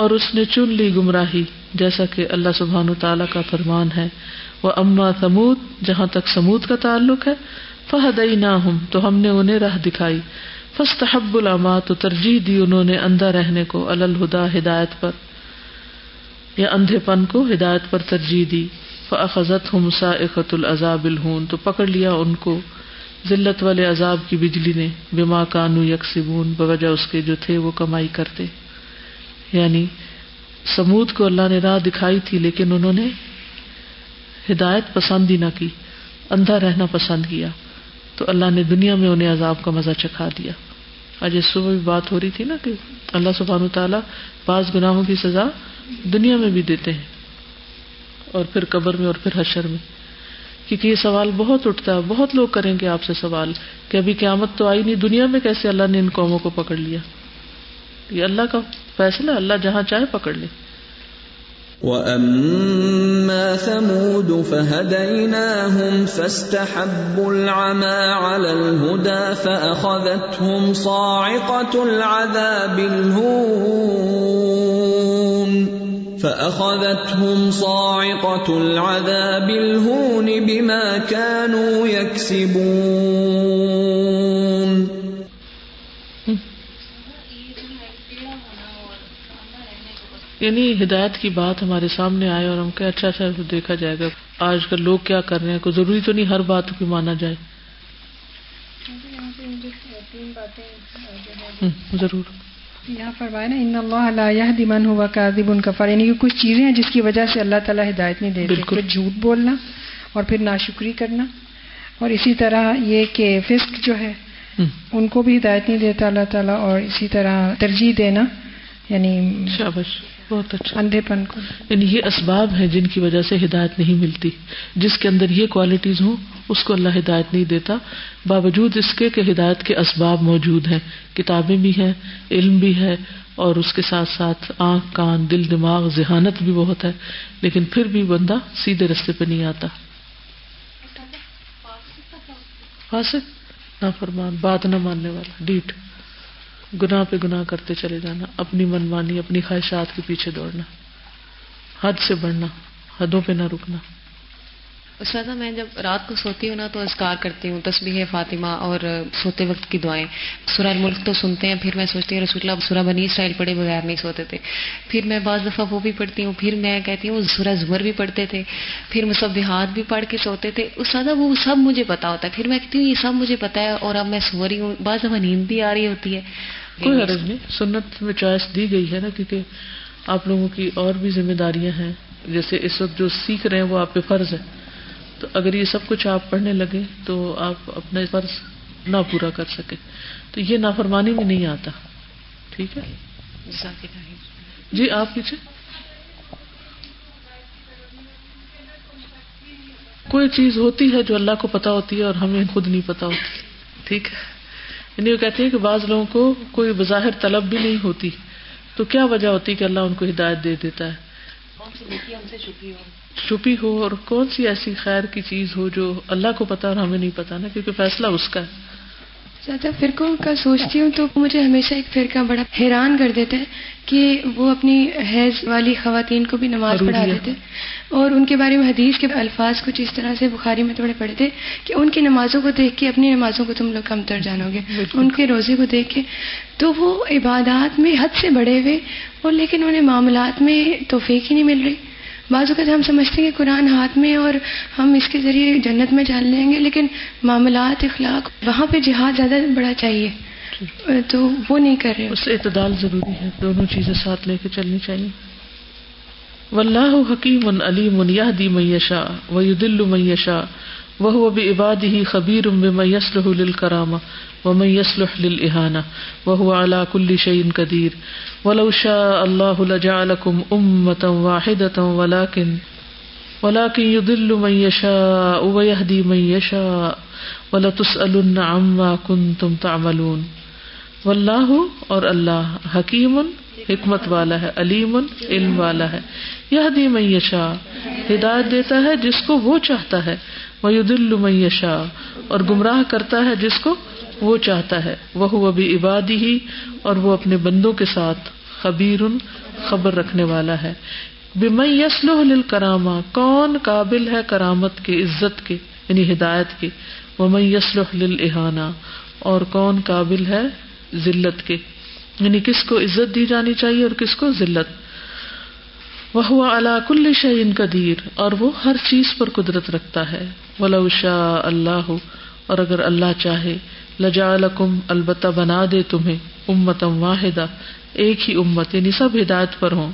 اور اس نے چن لی گمراہی، جیسا کہ اللہ سبحانہ تعالیٰ کا فرمان ہے، وَأَمَّا ثَمُود، جہاں تک ثمود کا تعلق ہے، فَهَدَيْنَاهُمْ، تو ہم نے انہیں راہ دکھائی، فَاسْتَحَبُّ الْعَمَىٰ، تو ترجیح دی انہوں نے اندھا رہنے کو، عَلَى الْهُدَىٰ، ہدایت پر، یا اندھے پن کو ہدایت پر ترجیح دی. فَأَخَذَتْهُمْ صَاعِقَةُ الْعَذَابِ الْهُونِ، تو پکڑ لیا ان کو ذلت والے عذاب کی بجلی نے، بِمَا كَانُوا يَكْسِبُونَ، بوجہ اس کے جو تھے وہ کمائی کرتے. یعنی سمود کو اللہ نے راہ دکھائی تھی، لیکن انہوں نے ہدایت پسند ہی نہ کی، اندھا رہنا پسند کیا، تو اللہ نے دنیا میں انہیں عذاب کا مزہ چکھا دیا. آج اس صبح بھی بات ہو رہی تھی نا کہ اللہ سبحانہ وتعالیٰ بعض گناہوں کی سزا دنیا میں بھی دیتے ہیں، اور پھر قبر میں، اور پھر حشر میں. کیونکہ یہ سوال بہت اٹھتا ہے، بہت لوگ کریں گے آپ سے سوال کہ ابھی قیامت تو آئی نہیں، دنیا میں کیسے اللہ نے ان قوموں کو پکڑ لیا؟ یہ اللہ کا فیصلہ، اللہ جہاں چاہے پکڑ لے. وَأَمَّا ثَمُودُ فَهَدَيْنَاهُمْ فَاسْتَحَبُّوا الْعَمَىٰ عَلَى الْهُدَىٰ فَأَخَذَتْهُمْ صَاعِقَةُ الْعَذَابِ الْهُونِ بِمَا كَانُوا يَكْسِبُونَ. یعنی ہدایت کی بات ہمارے سامنے آئے اور ہم کہ اچھا اچھا دیکھا جائے گا، آج کل لوگ کیا کر رہے ہیں، کوئی ضروری تو نہیں ہر بات کو مانا جائے. یہاں پہ مجھے تین باتیں ضرور یہاں فرمایا نا، ان اللہ لا یہدی من ھو کاذب کفار، یعنی کہ کچھ چیزیں ہیں جس کی وجہ سے اللہ تعالیٰ ہدایت نہیں دیتے، پھر جھوٹ بولنا اور پھر ناشکری کرنا، اور اسی طرح یہ کہ فسق جو ہے ان کو بھی ہدایت نہیں دیتا اللہ تعالیٰ، اور اسی طرح ترجیح دینا، یعنی شابش، بہت اچھا، اندھے پن کو. یعنی یہ اسباب ہیں جن کی وجہ سے ہدایت نہیں ملتی. جس کے اندر یہ کوالٹیز ہوں اس کو اللہ ہدایت نہیں دیتا، باوجود اس کے کہ ہدایت کے اسباب موجود ہیں، کتابیں بھی ہیں، علم بھی ہے، اور اس کے ساتھ ساتھ آنکھ، کان، دل، دماغ، ذہانت بھی بہت ہے، لیکن پھر بھی بندہ سیدھے رستے پہ نہیں آتا. فاسق، نافرمان، بات نہ ماننے والا، ڈیٹ، گناہ پہ گناہ کرتے چلے جانا، اپنی منمانی، اپنی خواہشات کے پیچھے دوڑنا، حد سے بڑھنا، حدوں پہ نہ رکنا. استاذہ، میں جب رات کو سوتی ہوں نا تو اذکار کرتی ہوں، تسبیح فاطمہ اور سوتے وقت کی دعائیں. سورہ الملک تو سنتے ہیں، پھر میں سوچتی ہوں رسول اللہ سورہ بنی اسرائیل پڑھے بغیر نہیں سوتے تھے، پھر میں بعض دفعہ وہ بھی پڑھتی ہوں، پھر میں کہتی ہوں سورہ زمر بھی پڑھتے تھے، پھر مصبحات بھی پڑھ کے سوتے تھے. استاذہ وہ سب مجھے پتہ ہوتا ہے، پھر میں کہتی ہوں یہ سب مجھے پتہ ہے اور اب میں سو رہی ہوں، بعض دفعہ نیند بھی آ رہی ہوتی ہے. کوئی حرج نہیں، سنت میں چوائس دی گئی ہے نا، کیونکہ آپ لوگوں کی اور بھی ذمہ داریاں ہیں، جیسے اس وقت جو سیکھ رہے ہیں وہ آپ پہ فرض ہے، تو اگر یہ سب کچھ آپ پڑھنے لگے تو آپ اپنا فرض نہ پورا کر سکے، تو یہ نافرمانی میں نہیں آتا. ٹھیک ہے جی، آپ پیچھے کوئی چیز ہوتی ہے جو اللہ کو پتہ ہوتی ہے اور ہمیں خود نہیں پتہ ہوتی. ٹھیک ہے، یعنی وہ کہتے ہیں کہ بعض لوگوں کو کوئی بظاہر طلب بھی نہیں ہوتی تو کیا وجہ ہوتی کہ اللہ ان کو ہدایت دے دیتا ہے؟ کون سی نیکی ہم سے چھپی ہو اور کون سی ایسی خیر کی چیز ہو جو اللہ کو پتا اور ہمیں نہیں پتا نا، کیونکہ فیصلہ اس کا ہے۔ زیادہ فرقوں کا سوچتی ہوں تو مجھے ہمیشہ ایک فرقہ بڑا حیران کر دیتا ہے کہ وہ اپنی حیض والی خواتین کو بھی نماز پڑھا دیتے اور ان کے بارے میں حدیث کے الفاظ کچھ اس طرح سے بخاری میں تھوڑے پڑے تھے کہ ان کی نمازوں کو دیکھ کے اپنی نمازوں کو تم لوگ کم تر جانو گے، ان کے روزے کو دیکھ کے، تو وہ عبادات میں حد سے بڑے ہوئے اور لیکن انہیں معاملات میں توفیق ہی نہیں مل رہی۔ بعض اوقات ہم سمجھتے ہیں کہ قرآن ہاتھ میں اور ہم اس کے ذریعے جنت میں جان لیں گے، لیکن معاملات اخلاق وہاں پہ جہاد زیادہ بڑا چاہیے تو وہ نہیں کر رہے۔ اس سے اعتدال ضروری ہے، دونوں چیزیں ساتھ لے کے چلنی چاہیے۔ واللہ حکیم علیم یہدی من یشاء ویضل من یشاء وہو بعبادہ خبیر بما یصلح للکرامہ ومن یصلح للإہانہ وہو علی کل شیء قدیر ولو شاء اللہ لجعلکم امۃ واحدۃ ولکن یضل من یشاء ویہدی من یشاء ولتسألن عما کنتم تعملون۔ واللہ اور اللہ حکیم حکمت والا ہے، علیم علم والا ہے، یہدی من یشاء ہدایت دیتا ہے جس کو وہ چاہتا ہے، ویضل من یشاء اور گمراہ کرتا ہے جس کو وہ چاہتا ہے، وہو بعبادہ اور وہ اپنے بندوں کے ساتھ خبیر خبر رکھنے والا ہے، بمن یصلح للکرامہ کون قابل ہے کرامت کے، عزت کے یعنی ہدایت کے، ومن یصلح للإہانہ اور کون قابل ہے ذلت کے، یعنی کس کو عزت دی جانی چاہیے اور کس کو ذلت، وہو علی کل شیء قدیر اور وہ ہر چیز پر قدرت رکھتا ہے، ولو شاء اللہ اور اگر اللہ چاہے، لجعلکم البتہ بنا دے تمہیں، امتا واحدہ ایک ہی امت یعنی سب ہدایت پر ہوں،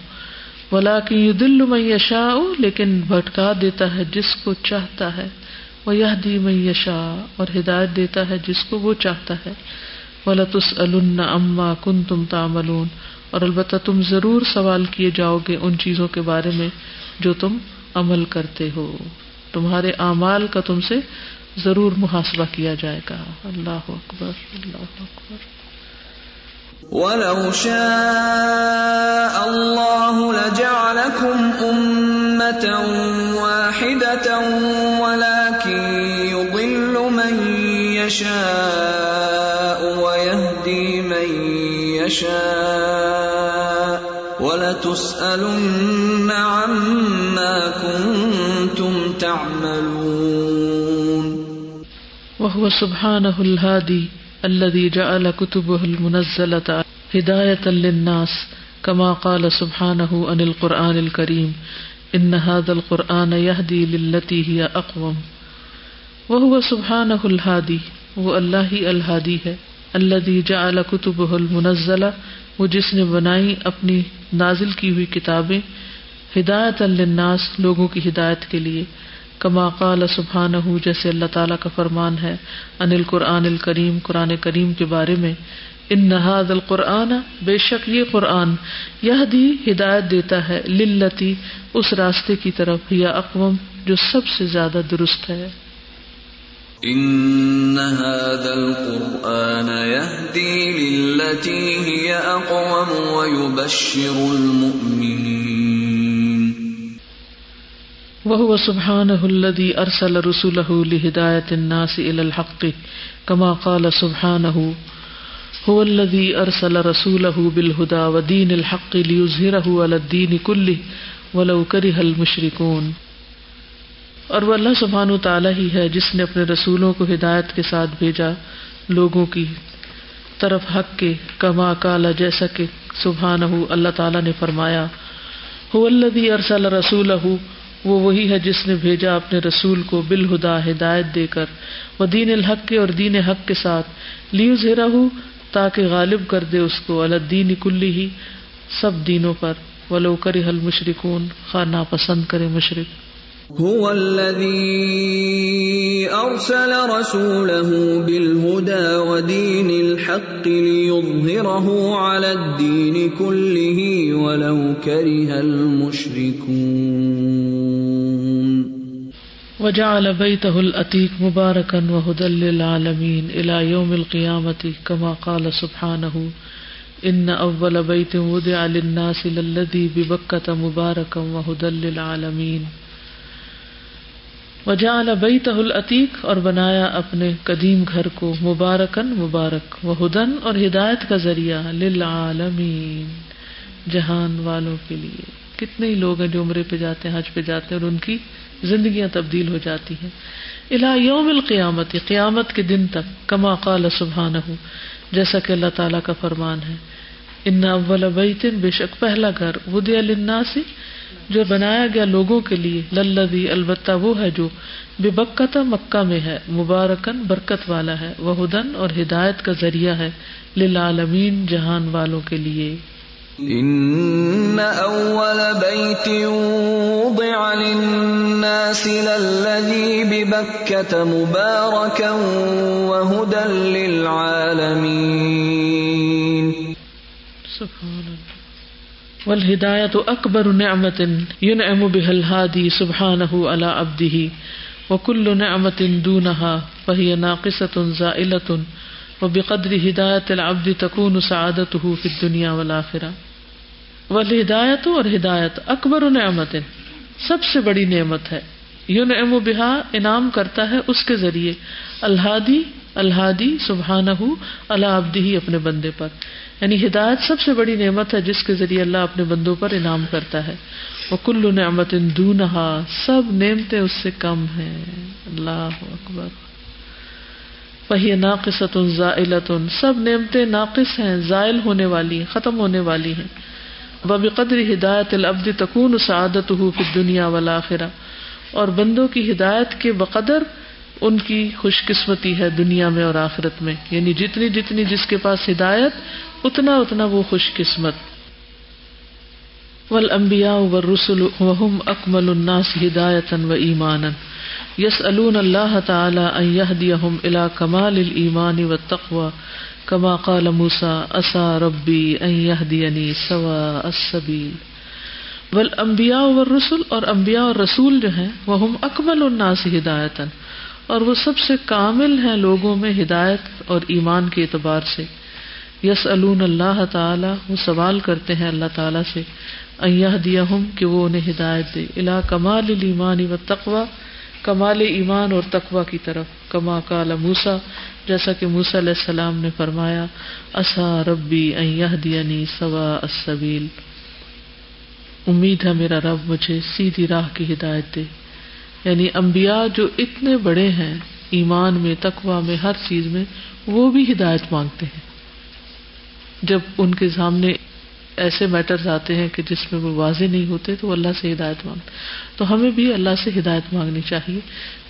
ولکن یضل من یشاء لیکن بھٹکا دیتا ہے جس کو چاہتا ہے، ویہدی من یشاء اور ہدایت دیتا ہے جس کو وہ چاہتا ہے، ولتسألن عما کنتم تعملون اور البتہ تم ضرور سوال کیے جاؤ گے ان چیزوں کے بارے میں جو تم عمل کرتے ہو، تمہارے اعمال کا تم سے ضرور محاسبہ کیا جائے گا۔ اللہ اکبر، اللہ اکبر۔ وَلَوْ شَاءَ اللَّهُ لَجَعَلَكُمْ أُمَّةً وَاحِدَةً وَلَكِنْ يُضِلُّ مَنْ يَشَاءُ وَيَهْدِي مَنْ يَشَاءُ وَلَتُسْأَلُنَّ عَمَّا كُنْتُمْ تَعْمَلُونَ۔ وهو سبحانه الهادي الذي جعل كتبه المنزلة هداية للناس كما قال سبحانه عن القرآن الكريم إن هذا القرآن يهدي للتي هي أقوم۔ وهو سبحانه الهادي وہ اللہ ہی الہادی ہے، الذي جعل كتبه المنزلة وہ جس نے بنائی اپنی نازل کی ہوئی کتابیں، هداية للناس لوگوں کی ہدایت کے لیے، کما قال سبحانہ جیسے اللہ تعالیٰ کا فرمان ہے، ان القرآن الکریم قرآن کریم کے بارے میں، ان ھذا القرآن بے شک یہ قرآن، یہدی ہدایت دیتا ہے، للتی اس راستے کی طرف، یا اقوم جو سب سے زیادہ درست ہے۔ ان ھذا القرآن یہدی للتی ھی اقوم ویبشر المؤمنین۔ وهو سبحانه الذي أرسل رسله لهداية الناس إلى الحق كما قال سبحانه هو الذي أرسل رسوله بالهدى ودين الحق ليظهره على الدين كله ولو كره المشركون۔ اور وہ اللہ سبحانہ وتعالی ہی ہے جس نے اپنے رسولوں کو ہدایت کے ساتھ بھیجا لوگوں کی طرف حق کے، كما قال جیسا کہ سبحانه اللہ تعالی نے فرمایا، هو الذي أرسل رسوله وہ وہی ہے جس نے بھیجا اپنے رسول کو، بالہدا ہدایت دے کر، ودین الحق کے اور دین حق کے ساتھ، لیظہرہ تاکہ غالب کر دے اس کو، علی الدین کلہ سب دینوں پر، ولو کرہ المشرکون خواہ ناپسند کرے مشرک۔ هو الذي أرسل رسوله بالهدى ودين الحق ليظهره على الدين كله ولو كره المشركون۔ وجعل بيته العتيق مباركا وهدى للعالمين الى يوم القيامة كما قال سبحانه ان اول بيت وضع للناس للذي ببكة مباركا وهدى للعالمين. وجعل بيته العتيق، اور بنایا اپنے قدیم گھر کو مبارکن مبارک، وہدن، اور ہدایت کا ذریعہ، للعالمین، جہان والوں کے لیے. کتنے ہی لوگ ہیں جو عمرے پہ جاتے ہیں، حج پہ جاتے ہیں، اور ان کی زندگیاں تبدیل ہو جاتی ہیں. الی یوم القیامت، قیامت کے دن تک. کما قال سبحانہ، جیسا کہ اللہ تعالیٰ کا فرمان ہے، ان اول بیت، بے شک پہلا گھر، وضع للناس، جو بنایا گیا لوگوں کے لیے، للذی، البتہ وہ ہے جو، ببکہ، مکہ میں ہے، مبارکن، برکت والا ہے، وہدن، اور ہدایت کا ذریعہ ہے، للعالمین، جہان والوں کے لیے. ان اول بیت وضع للناس للذی ببکہ مبارکا وہدی للعالمین. سبحان اللہ. والہدایت اکبر نعمت ینعم بها الہادی سبحانہ علی عبدہ، وکل نعمت دونہا فہی ناقصۃ زائلۃ، وبقدر ہدایت العبد تکون سعادتہ فی الدنیا والآخرہ. والہدایت، اور ہدایت، اکبر نعمت، سب سے بڑی نعمت ہے، ینعم بها، انعام کرتا ہے اس کے ذریعے، الہادی، الہادی سبحانہ علی عبدہ، اپنے بندے پر. یعنی ہدایت سب سے بڑی نعمت ہے جس کے ذریعے اللہ اپنے بندوں پر انعام کرتا ہے. وَكُلُّ نِعْمَةٍ دُونَهَا، سب نعمتیں اس سے کم ہیں. اللہ اکبر. فَهِيَ نَاقِصَةٌ زَائِلَةٌ، سب نعمتیں ناقص ہیں، زائل ہونے والی ہیں، ختم ہونے والی ہیں. وَبِقَدْرِ ہدایتِ الْعَبْدِ تَكُونُ سَعَادَتُهُ فِي الدُّنْيَا وَالْآخِرَةِ، اور بندوں کی ہدایت کے بقدر ان کی خوش قسمتی ہے دنیا میں اور آخرت میں. یعنی جتنی جتنی جس کے پاس ہدایت، اتنا اتنا وہ خوش قسمت. والانبیاء والرسل وهم اکمل الناس ہدایتا و ایمانا، یسألون اللہ تعالی ان یہدیہم الی کمال الایمان والتقوی، کما قال موسیٰ عسی ربی ان یہدینی سواء السبیل. والانبیاء والرسل، اور انبیاء اور رسول جو ہیں، وهم اکمل الناس ہدایتا، اور وہ سب سے کامل ہیں لوگوں میں ہدایت اور ایمان کے اعتبار سے. یسألون اللہ تعالی، وہ سوال کرتے ہیں اللہ تعالی سے، ان یہدیہم، کہ وہ انہیں ہدایت دے، الی کمال الایمان والتقوی، کمال ایمان اور تقوی کی طرف. کما قال موسیٰ، جیسا کہ موسیٰ علیہ السلام نے فرمایا، عسیٰ ربی ان یہدینی سواء السبیل، امید ہے میرا رب مجھے سیدھی راہ کی ہدایت دے. یعنی انبیاء جو اتنے بڑے ہیں ایمان میں، تقوی میں، ہر چیز میں، وہ بھی ہدایت مانگتے ہیں. جب ان کے سامنے ایسے میٹرز آتے ہیں کہ جس میں وہ واضح نہیں ہوتے، تو وہ اللہ سے ہدایت مانگتے. تو ہمیں بھی اللہ سے ہدایت مانگنی چاہیے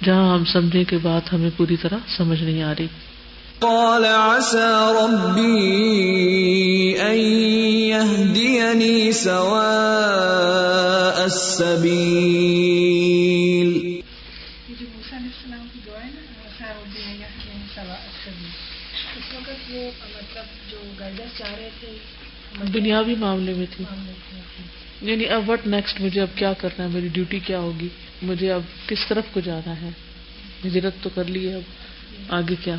جہاں ہم سمجھیں کہ بات ہمیں پوری طرح سمجھ نہیں آ رہی. قال عسى ربي أن يهديني سواء السبيل. یہ موسیٰ علیہ السلام کی دعا ہے نا، عسى ربي أن يهديني سواء السبيل. اس وقت وہ مطلب جو گائیڈنس چاہ رہے تھے دنیاوی معاملے میں تھی. یعنی اب واٹ نیکسٹ، مجھے اب کیا کرنا ہے، میری ڈیوٹی کیا ہوگی، مجھے اب کس طرف کو جانا ہے، ہجرت تو کر لی ہے، اب آگے کیا.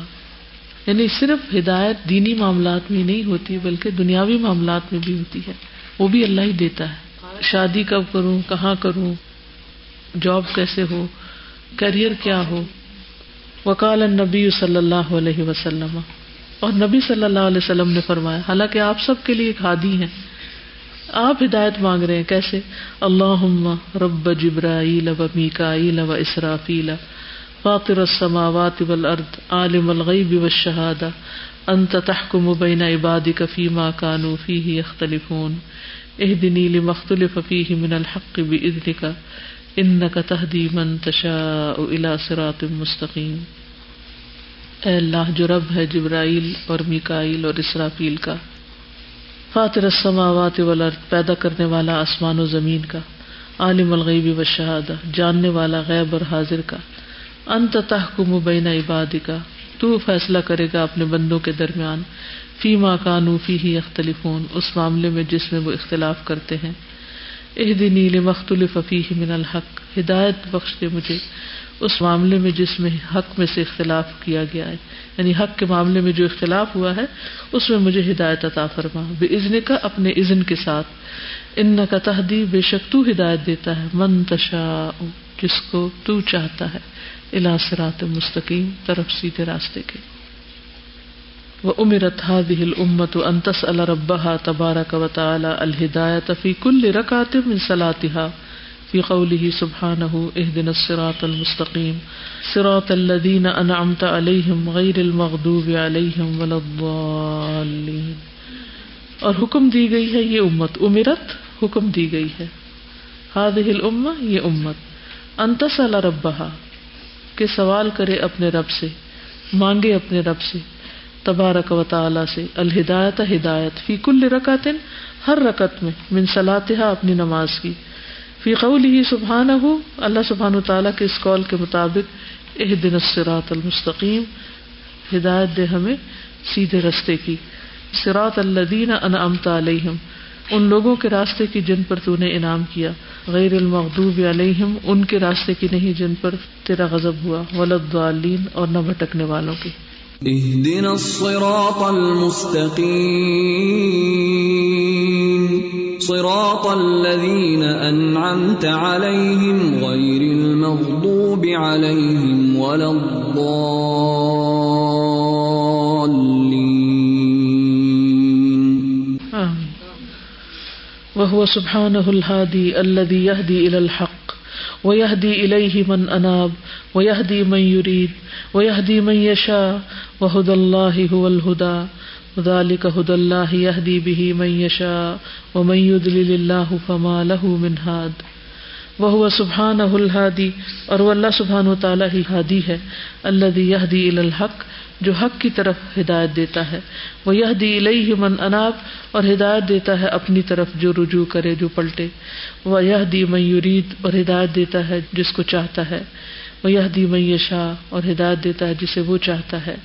یعنی صرف ہدایت دینی معاملات میں نہیں ہوتی، بلکہ دنیاوی معاملات میں بھی ہوتی ہے، وہ بھی اللہ ہی دیتا ہے. شادی کب کروں، کہاں کروں، جاب کیسے ہو، کیریئر کیا ہو. وقال النبی صلی اللہ علیہ وسلم، اور نبی صلی اللہ علیہ وسلم نے فرمایا، حالانکہ آپ سب کے لیے ایک ہادی ہیں، آپ ہدایت مانگ رہے ہیں، کیسے؟ اللہم رب جبرائیل و میکائیل و اسرافیل، فاطر السماوات والارض، عالم الغیب والشہادہ، انت تحکم بین عبادک فیما کانوا فیہ یختلفون، اہدنی لما اختلف فیہ من الحق باذنک، انک تہدی من تشاء الی صراط مستقیم. اے اللہ جو رب ہے جبرائیل اور میکائیل اور اسرافیل کا، فاطر السماوات والارض، پیدا کرنے والا آسمان و زمین کا، عالم الغیب والشہادہ، جاننے والا غیب اور حاضر کا، انت تحکم بین عبادک، تو فیصلہ کرے گا اپنے بندوں کے درمیان، فیما کانوا فیہ یختلفون، اس معاملے میں جس میں وہ اختلاف کرتے ہیں، اہدنی لما اختلف فیہ من الحق، ہدایت بخش دے مجھے اس معاملے میں جس میں حق میں سے اختلاف کیا گیا ہے، یعنی حق کے معاملے میں جو اختلاف ہوا ہے اس میں مجھے ہدایت عطا فرما، بِاِذْنِکَ اپنے اذن کے ساتھ، اِنَّکَ تَہْدِی بے شک تو ہدایت دیتا ہے، مَن تَشَاءُ جس کو تو چاہتا ہے، اِلیٰ صِرَاطٍ مُسْتَقِیم طرف سیدھے راستے کے۔ وَأُمِرَتْ هَذِهِ الْأُمَّةُ أَن تَسْأَلَ رَبَّهَا تَبَارَكَ وَتَعَالَى الْهِدَايَةَ فِي كُلِّ رَكْعَةٍ مِنْ صَلَاتِهَا فی قوله سبحانہ اهدنا الصراط المستقیم صراط الذین انعمت علیہم غیر المغضوب علیہم ولا الضالین۔ اور حکم دی گئی ہے یہ امت، امرت حکم دی گئی ہے، هذه الامہ یہ امت، ان تسأل ربها کہ سوال کرے اپنے رب سے، مانگے اپنے رب سے، تبارک و تعالی سے، الہدایت ہدایت، فی کل رکعت ہر رکعت میں، من صلاتها اپنی نماز کی، فی قوله سبحانہ اللہ سبحانہ تعالیٰ کے اس قول کے مطابق، اہدنا الصراط المستقیم ہدایت دے ہمیں سیدھے رستے کی، صراط الذین انعمت علیہم ان لوگوں کے راستے کی جن پر تو نے انعام کیا، غیر المغضوب علیہم ان کے راستے کی نہیں جن پر تیرا غضب ہوا، ولا الضالین اور نہ بھٹکنے والوں کے۔ اہدنا الصراط المستقیم صراط الذين أنعمت عليهم غير المغضوب عليهم ولا الضالين۔ وهو سبحانه الهادي الذي يهدي إلى الحق ويهدي إليه من أناب ويهدي من يريد ويهدي من يشاء وهدى الله هو الهدى ذالک ھدی اللہ یہدی بہ من یشاء ومن یضلل اللہ فما لہ من ھاد۔ وہو سبحانہ الھادی اور وہ اللہ سبحانہ و تعالی ہی ہادی ہے، الذی یہدی الی الحق جو حق کی طرف ہدایت دیتا ہے، وہ یہدی الیہ من اناب اور ہدایت دیتا ہے اپنی طرف جو رجوع کرے، جو پلٹے، وہ یہدی من یرید اور ہدایت دیتا ہے جس کو چاہتا ہے، وہ یہدی من یشاء اور ہدایت دیتا ہے جسے وہ چاہتا ہے،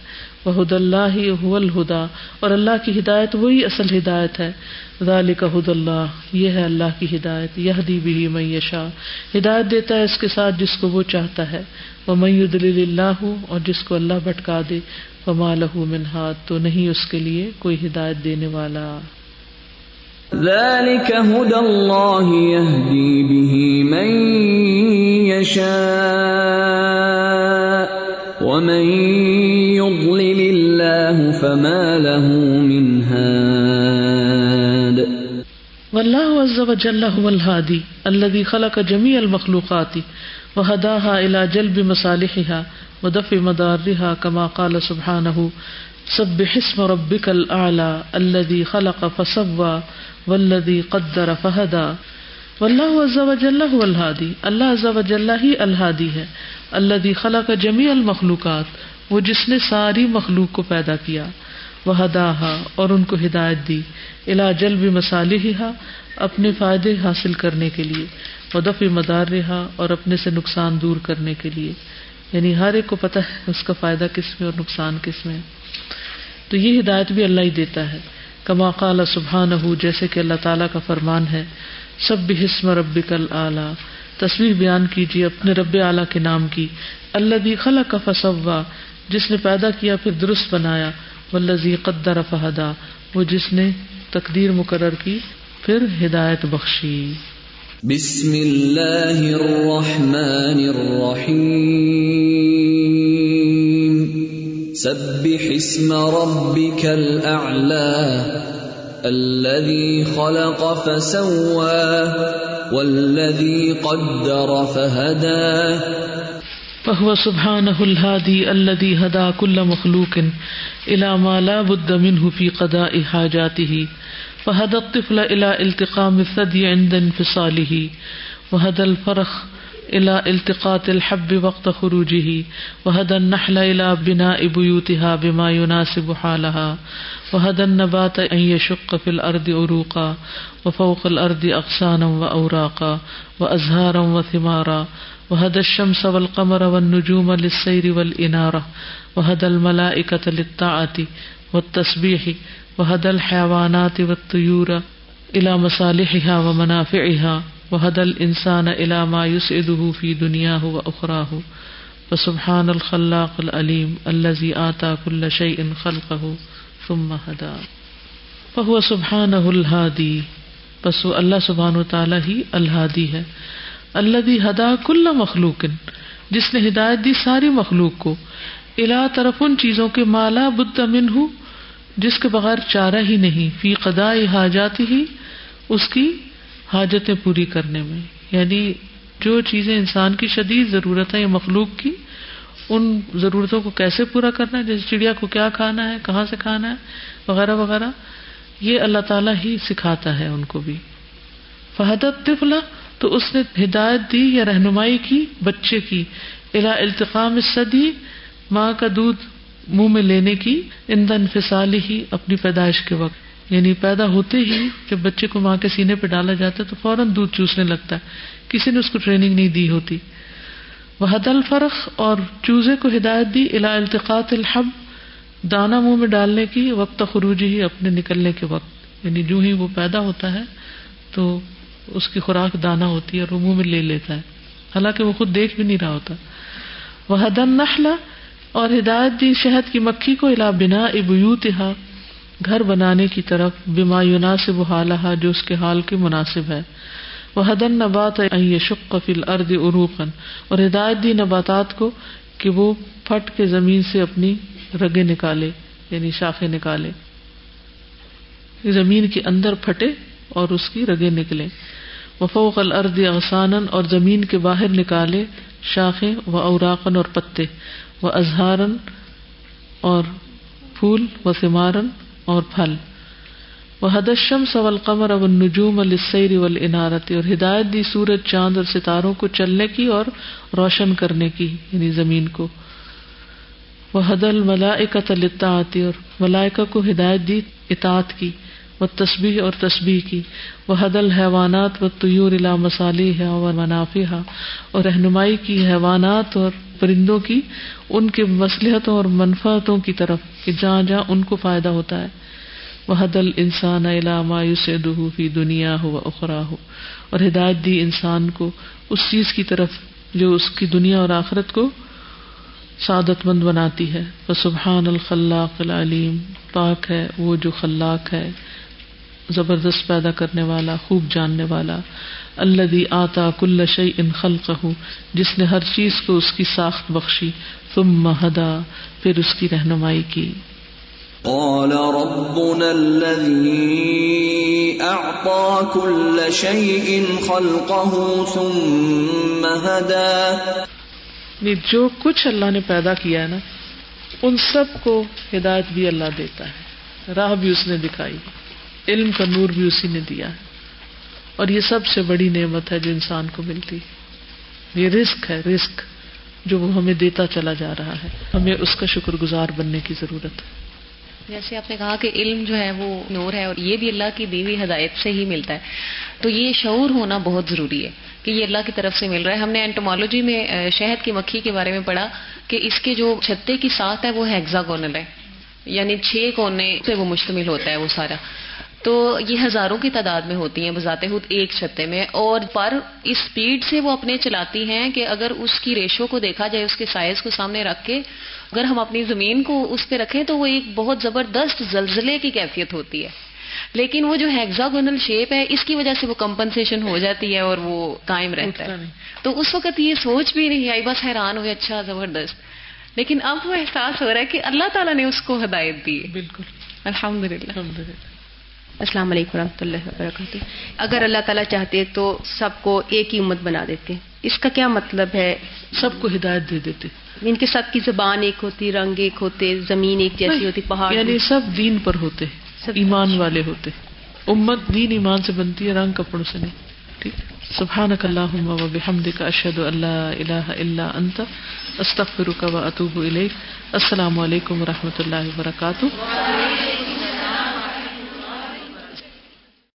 وَهُدَى اللَّهِ هُوَ الْهُدَى اور اللہ کی ہدایت وہی اصل ہدایت ہے، ذَلِكَ هُدَى اللَّهِ یہ ہے اللہ کی ہدایت، يَهْدِي بِهِ مَن يَشَاءُ ہدایت دیتا ہے اس کے ساتھ جس کو وہ چاہتا ہے، وَمَن يُضْلِلِ اللَّهُ اور جس کو اللہ بھٹکا دے، فَمَا لَهُ مِنْ هَادٍ تو نہیں اس کے لیے کوئی ہدایت دینے والا۔ ذَلِكَ هُدَى اللَّهِ يَهْدِي بِهِ مَن يَشَاءُ وَمَن يضلل الله فما له من هاد۔ والله عز وجل هو الهادي الذي خلق جميع المخلوقات وهداها إلى جلب مصالحها ودفع مضارها كما قال سبحانه سبح اسم ربك الأعلى الذي خلق فسوى والذي قدر فهدى۔ واللہ عز وجل هو الهادي اللہ عز وجل ہی الهادی ہے، الذي خلق جميع المخلوقات وہ جس نے ساری مخلوق کو پیدا کیا، وہداها اور ان کو ہدایت دی، الی جلب مصالحها اپنے فائدے حاصل کرنے کے لیے، ودفع مضارها اور اپنے سے نقصان دور کرنے کے لیے، یعنی ہر ایک کو پتہ ہے اس کا فائدہ کس میں اور نقصان کس میں ہے، تو یہ ہدایت بھی اللہ ہی دیتا ہے، کما قال سبحانہ جیسے کہ اللہ تعالیٰ کا فرمان ہے، سبح اسم ربک الاعلی تسبیح بیان کیجیے اپنے رب اعلی کے نام کی، الذی خلق فسوا جس نے پیدا کیا پھر درست بنایا، والذی قدر فہدا وہ جس نے تقدیر مقرر کی پھر ہدایت بخشی۔ بسم اللہ الرحمن الرحیم سبح اسم ربک الاعلی الذی خلق فسوا والذی قدر فہدا۔ فهو سبحانه الهادي الذي هدى كل مخلوق إلى ما لا بد منه في قضاء حاجاته، فهدى الطفل إلى التقام الثدي عند انفصاله، وهدى الفرخ إلى التقاط الحب وقت خروجه، وهدى النحل إلى بناء بيوتها بما يناسب حالها، وهدى النبات أن يشق في الأرض عروقا وفوق الأرض أغصانا وأوراقا وأزهارا وثمارا، وهدى الشمس والقمر والنجوم للسير والإنارة، وهدى الملائكة للطاعة والتسبيح، وهدى الحيوانات والطيور إلى مصالحها ومنافعها، وهدى الإنسان إلى ما يسعده في دنياه وأخراه فسبحان الخلاق العليم الذي آتى كل شيء خلقه ثم هدى فهو سبحانه الهادي. پس وہ اللہ سبحانہ وتعالی ہی الہادی ہے، الذي هدى كل مخلوق، جس نے ہدایت دی ساری مخلوق کو، الا طرف ان چیزوں کے مالا بد منہ، جس کے بغیر چارہ ہی نہیں، فی قضاء حاجات ہی، اس کی حاجتیں پوری کرنے میں. یعنی جو چیزیں انسان کی شدید ضرورت ہیں یا مخلوق کی، ان ضرورتوں کو کیسے پورا کرنا ہے، جیسے چڑیا کو کیا کھانا ہے، کہاں سے کھانا ہے وغیرہ وغیرہ، یہ اللہ تعالیٰ ہی سکھاتا ہے ان کو بھی. فہدت طفلا، تو اس نے ہدایت دی یا رہنمائی کی بچے کی، الی التقام الثدی، ماں کا دودھ منہ میں لینے کی، عند انفصال ہی، اپنی پیدائش کے وقت. یعنی پیدا ہوتے ہی جب بچے کو ماں کے سینے پہ ڈالا جاتا ہے تو فوراً دودھ چوسنے لگتا ہے، کسی نے اس کو ٹریننگ نہیں دی ہوتی. وہد الفرخ، اور چوزے کو ہدایت دی، الی التقاط الحب، دانا منہ میں ڈالنے کی، وقت خروج ہی، اپنے نکلنے کے وقت. یعنی جو ہی وہ پیدا ہوتا ہے تو اس کی خوراک دانا ہوتی ہے اور وہ منہ میں لے لیتا ہے، حالانکہ وہ خود دیکھ بھی نہیں رہا ہوتا. وہد النحل، اور ہدایت دی شہد کی مکھی کو، الا بنا بیوتہا، گھر بنانے کی طرف، بما یناسب حالہا، جو اس کے حال کے مناسب ہے. وہد النبات ان یشق فی الارض عروقا، اور ہدایت دی نباتات کو کہ وہ پھٹ کے زمین سے اپنی رگیں نکالے، یعنی شاخیں نکالے، زمین کے اندر پھٹے اور اس کی رگیں نکلیں. وفوق الارض اغصانا، اور زمین کے باہر نکالے شاخیں، و اوراقن، اور پتے، و ازہارن، اور پھول، و ثمارن، اور پھل. وہدى الشمس والقمر والنجوم للسیر والانارۃ، اور ہدایت دی سورج، چاند اور ستاروں کو چلنے کی اور روشن کرنے کی، یعنی زمین کو. وہدى الملائکۃ للطاعۃ، اور ملائکہ کو ہدایت دی اطاعت کی، والتسبیح، اور تسبیح کی. وہدى الحیوانات والطیور الی مصالیہا ومنافعہا، اور رہنمائی کی حیوانات اور پرندوں کی ان کے مصلحتوں اور منفعتوں کی طرف، کہ جہاں جہاں ان کو فائدہ ہوتا ہے. وہدى الانسان الی ما یسعدہ فی دنیاہ واخراہ، اور ہدایت دی انسان کو اس چیز کی طرف جو اس کی دنیا اور آخرت کو سعادت مند بناتی ہے. فسبحان الخلاق العلیم، پاک ہے وہ جو خلاق ہے، زبردست پیدا کرنے والا، خوب جاننے والا. الذی آتا کل شیء خلقہ، جس نے ہر چیز کو اس کی ساخت بخشی. ثم ہدا، پھر اس کی رہنمائی کی. قال ربنا الذی اعطا کل شیء خلقہ ثم ہدا، جو کچھ اللہ نے پیدا کیا ہے نا، ان سب کو ہدایت بھی اللہ دیتا ہے، راہ بھی اس نے دکھائی، علم کا نور بھی اسی نے دیا ہے، اور یہ سب سے بڑی نعمت ہے جو انسان کو ملتی ہے. یہ رزق ہے، رزق جو وہ ہمیں دیتا چلا جا رہا ہے، ہمیں اس کا شکر گزار بننے کی ضرورت ہے. جیسے آپ نے کہا کہ علم جو ہے وہ نور ہے، اور یہ بھی اللہ کی دی ہوئی ہدایت سے ہی ملتا ہے، تو یہ شعور ہونا بہت ضروری ہے کہ یہ اللہ کی طرف سے مل رہا ہے. ہم نے اینٹومالوجی میں شہد کی مکھی کے بارے میں پڑھا کہ اس کے جو چھتے کی ساخت ہے وہ ہیگزاگونل ہے، یعنی 6 کونے پہ وہ مشتمل ہوتا ہے وہ سارا. تو یہ ہزاروں کی تعداد میں ہوتی ہیں بذات خود ایک چھتے میں، اور پر اس اسپیڈ سے وہ اپنے چلاتی ہیں کہ اگر اس کی ریشو کو دیکھا جائے، اس کے سائز کو سامنے رکھ کے اگر ہم اپنی زمین کو اس پہ رکھیں تو وہ ایک بہت زبردست زلزلے کی کیفیت ہوتی ہے. لیکن وہ جو ہیگزاگونل شیپ ہے اس کی وجہ سے وہ کمپنسیشن ہو جاتی ہے اور وہ قائم رہتا ہے. تو اس وقت یہ سوچ بھی نہیں آئی، بس حیران ہوئے، اچھا زبردست. لیکن اب وہ احساس ہو رہا ہے کہ اللہ تعالیٰ نے اس کو ہدایت دی. بالکل، الحمدللہ. السلام علیکم ورحمۃ اللہ وبرکاتہ. اگر اللہ تعالیٰ چاہتے تو سب کو ایک ہی امت بنا دیتے، اس کا کیا مطلب ہے؟ سب کو ہدایت دے دیتے، ان کے سب کی زبان ایک ہوتی، رنگ ایک ہوتے، زمین ایک جیسی ہوتی، پہاڑ، یعنی سب دین پر ہوتے، ایمان والے ہوتے. امت دین ایمان سے بنتی ہے، رنگ کپڑوں سے نہیں. ٹھیک. سبحانک اللہم و بحمدک، اشہد ان لا الہ الا انت، استغفرک و اتوب الیک. السلام علیکم و رحمۃ اللہ وبرکاتہ.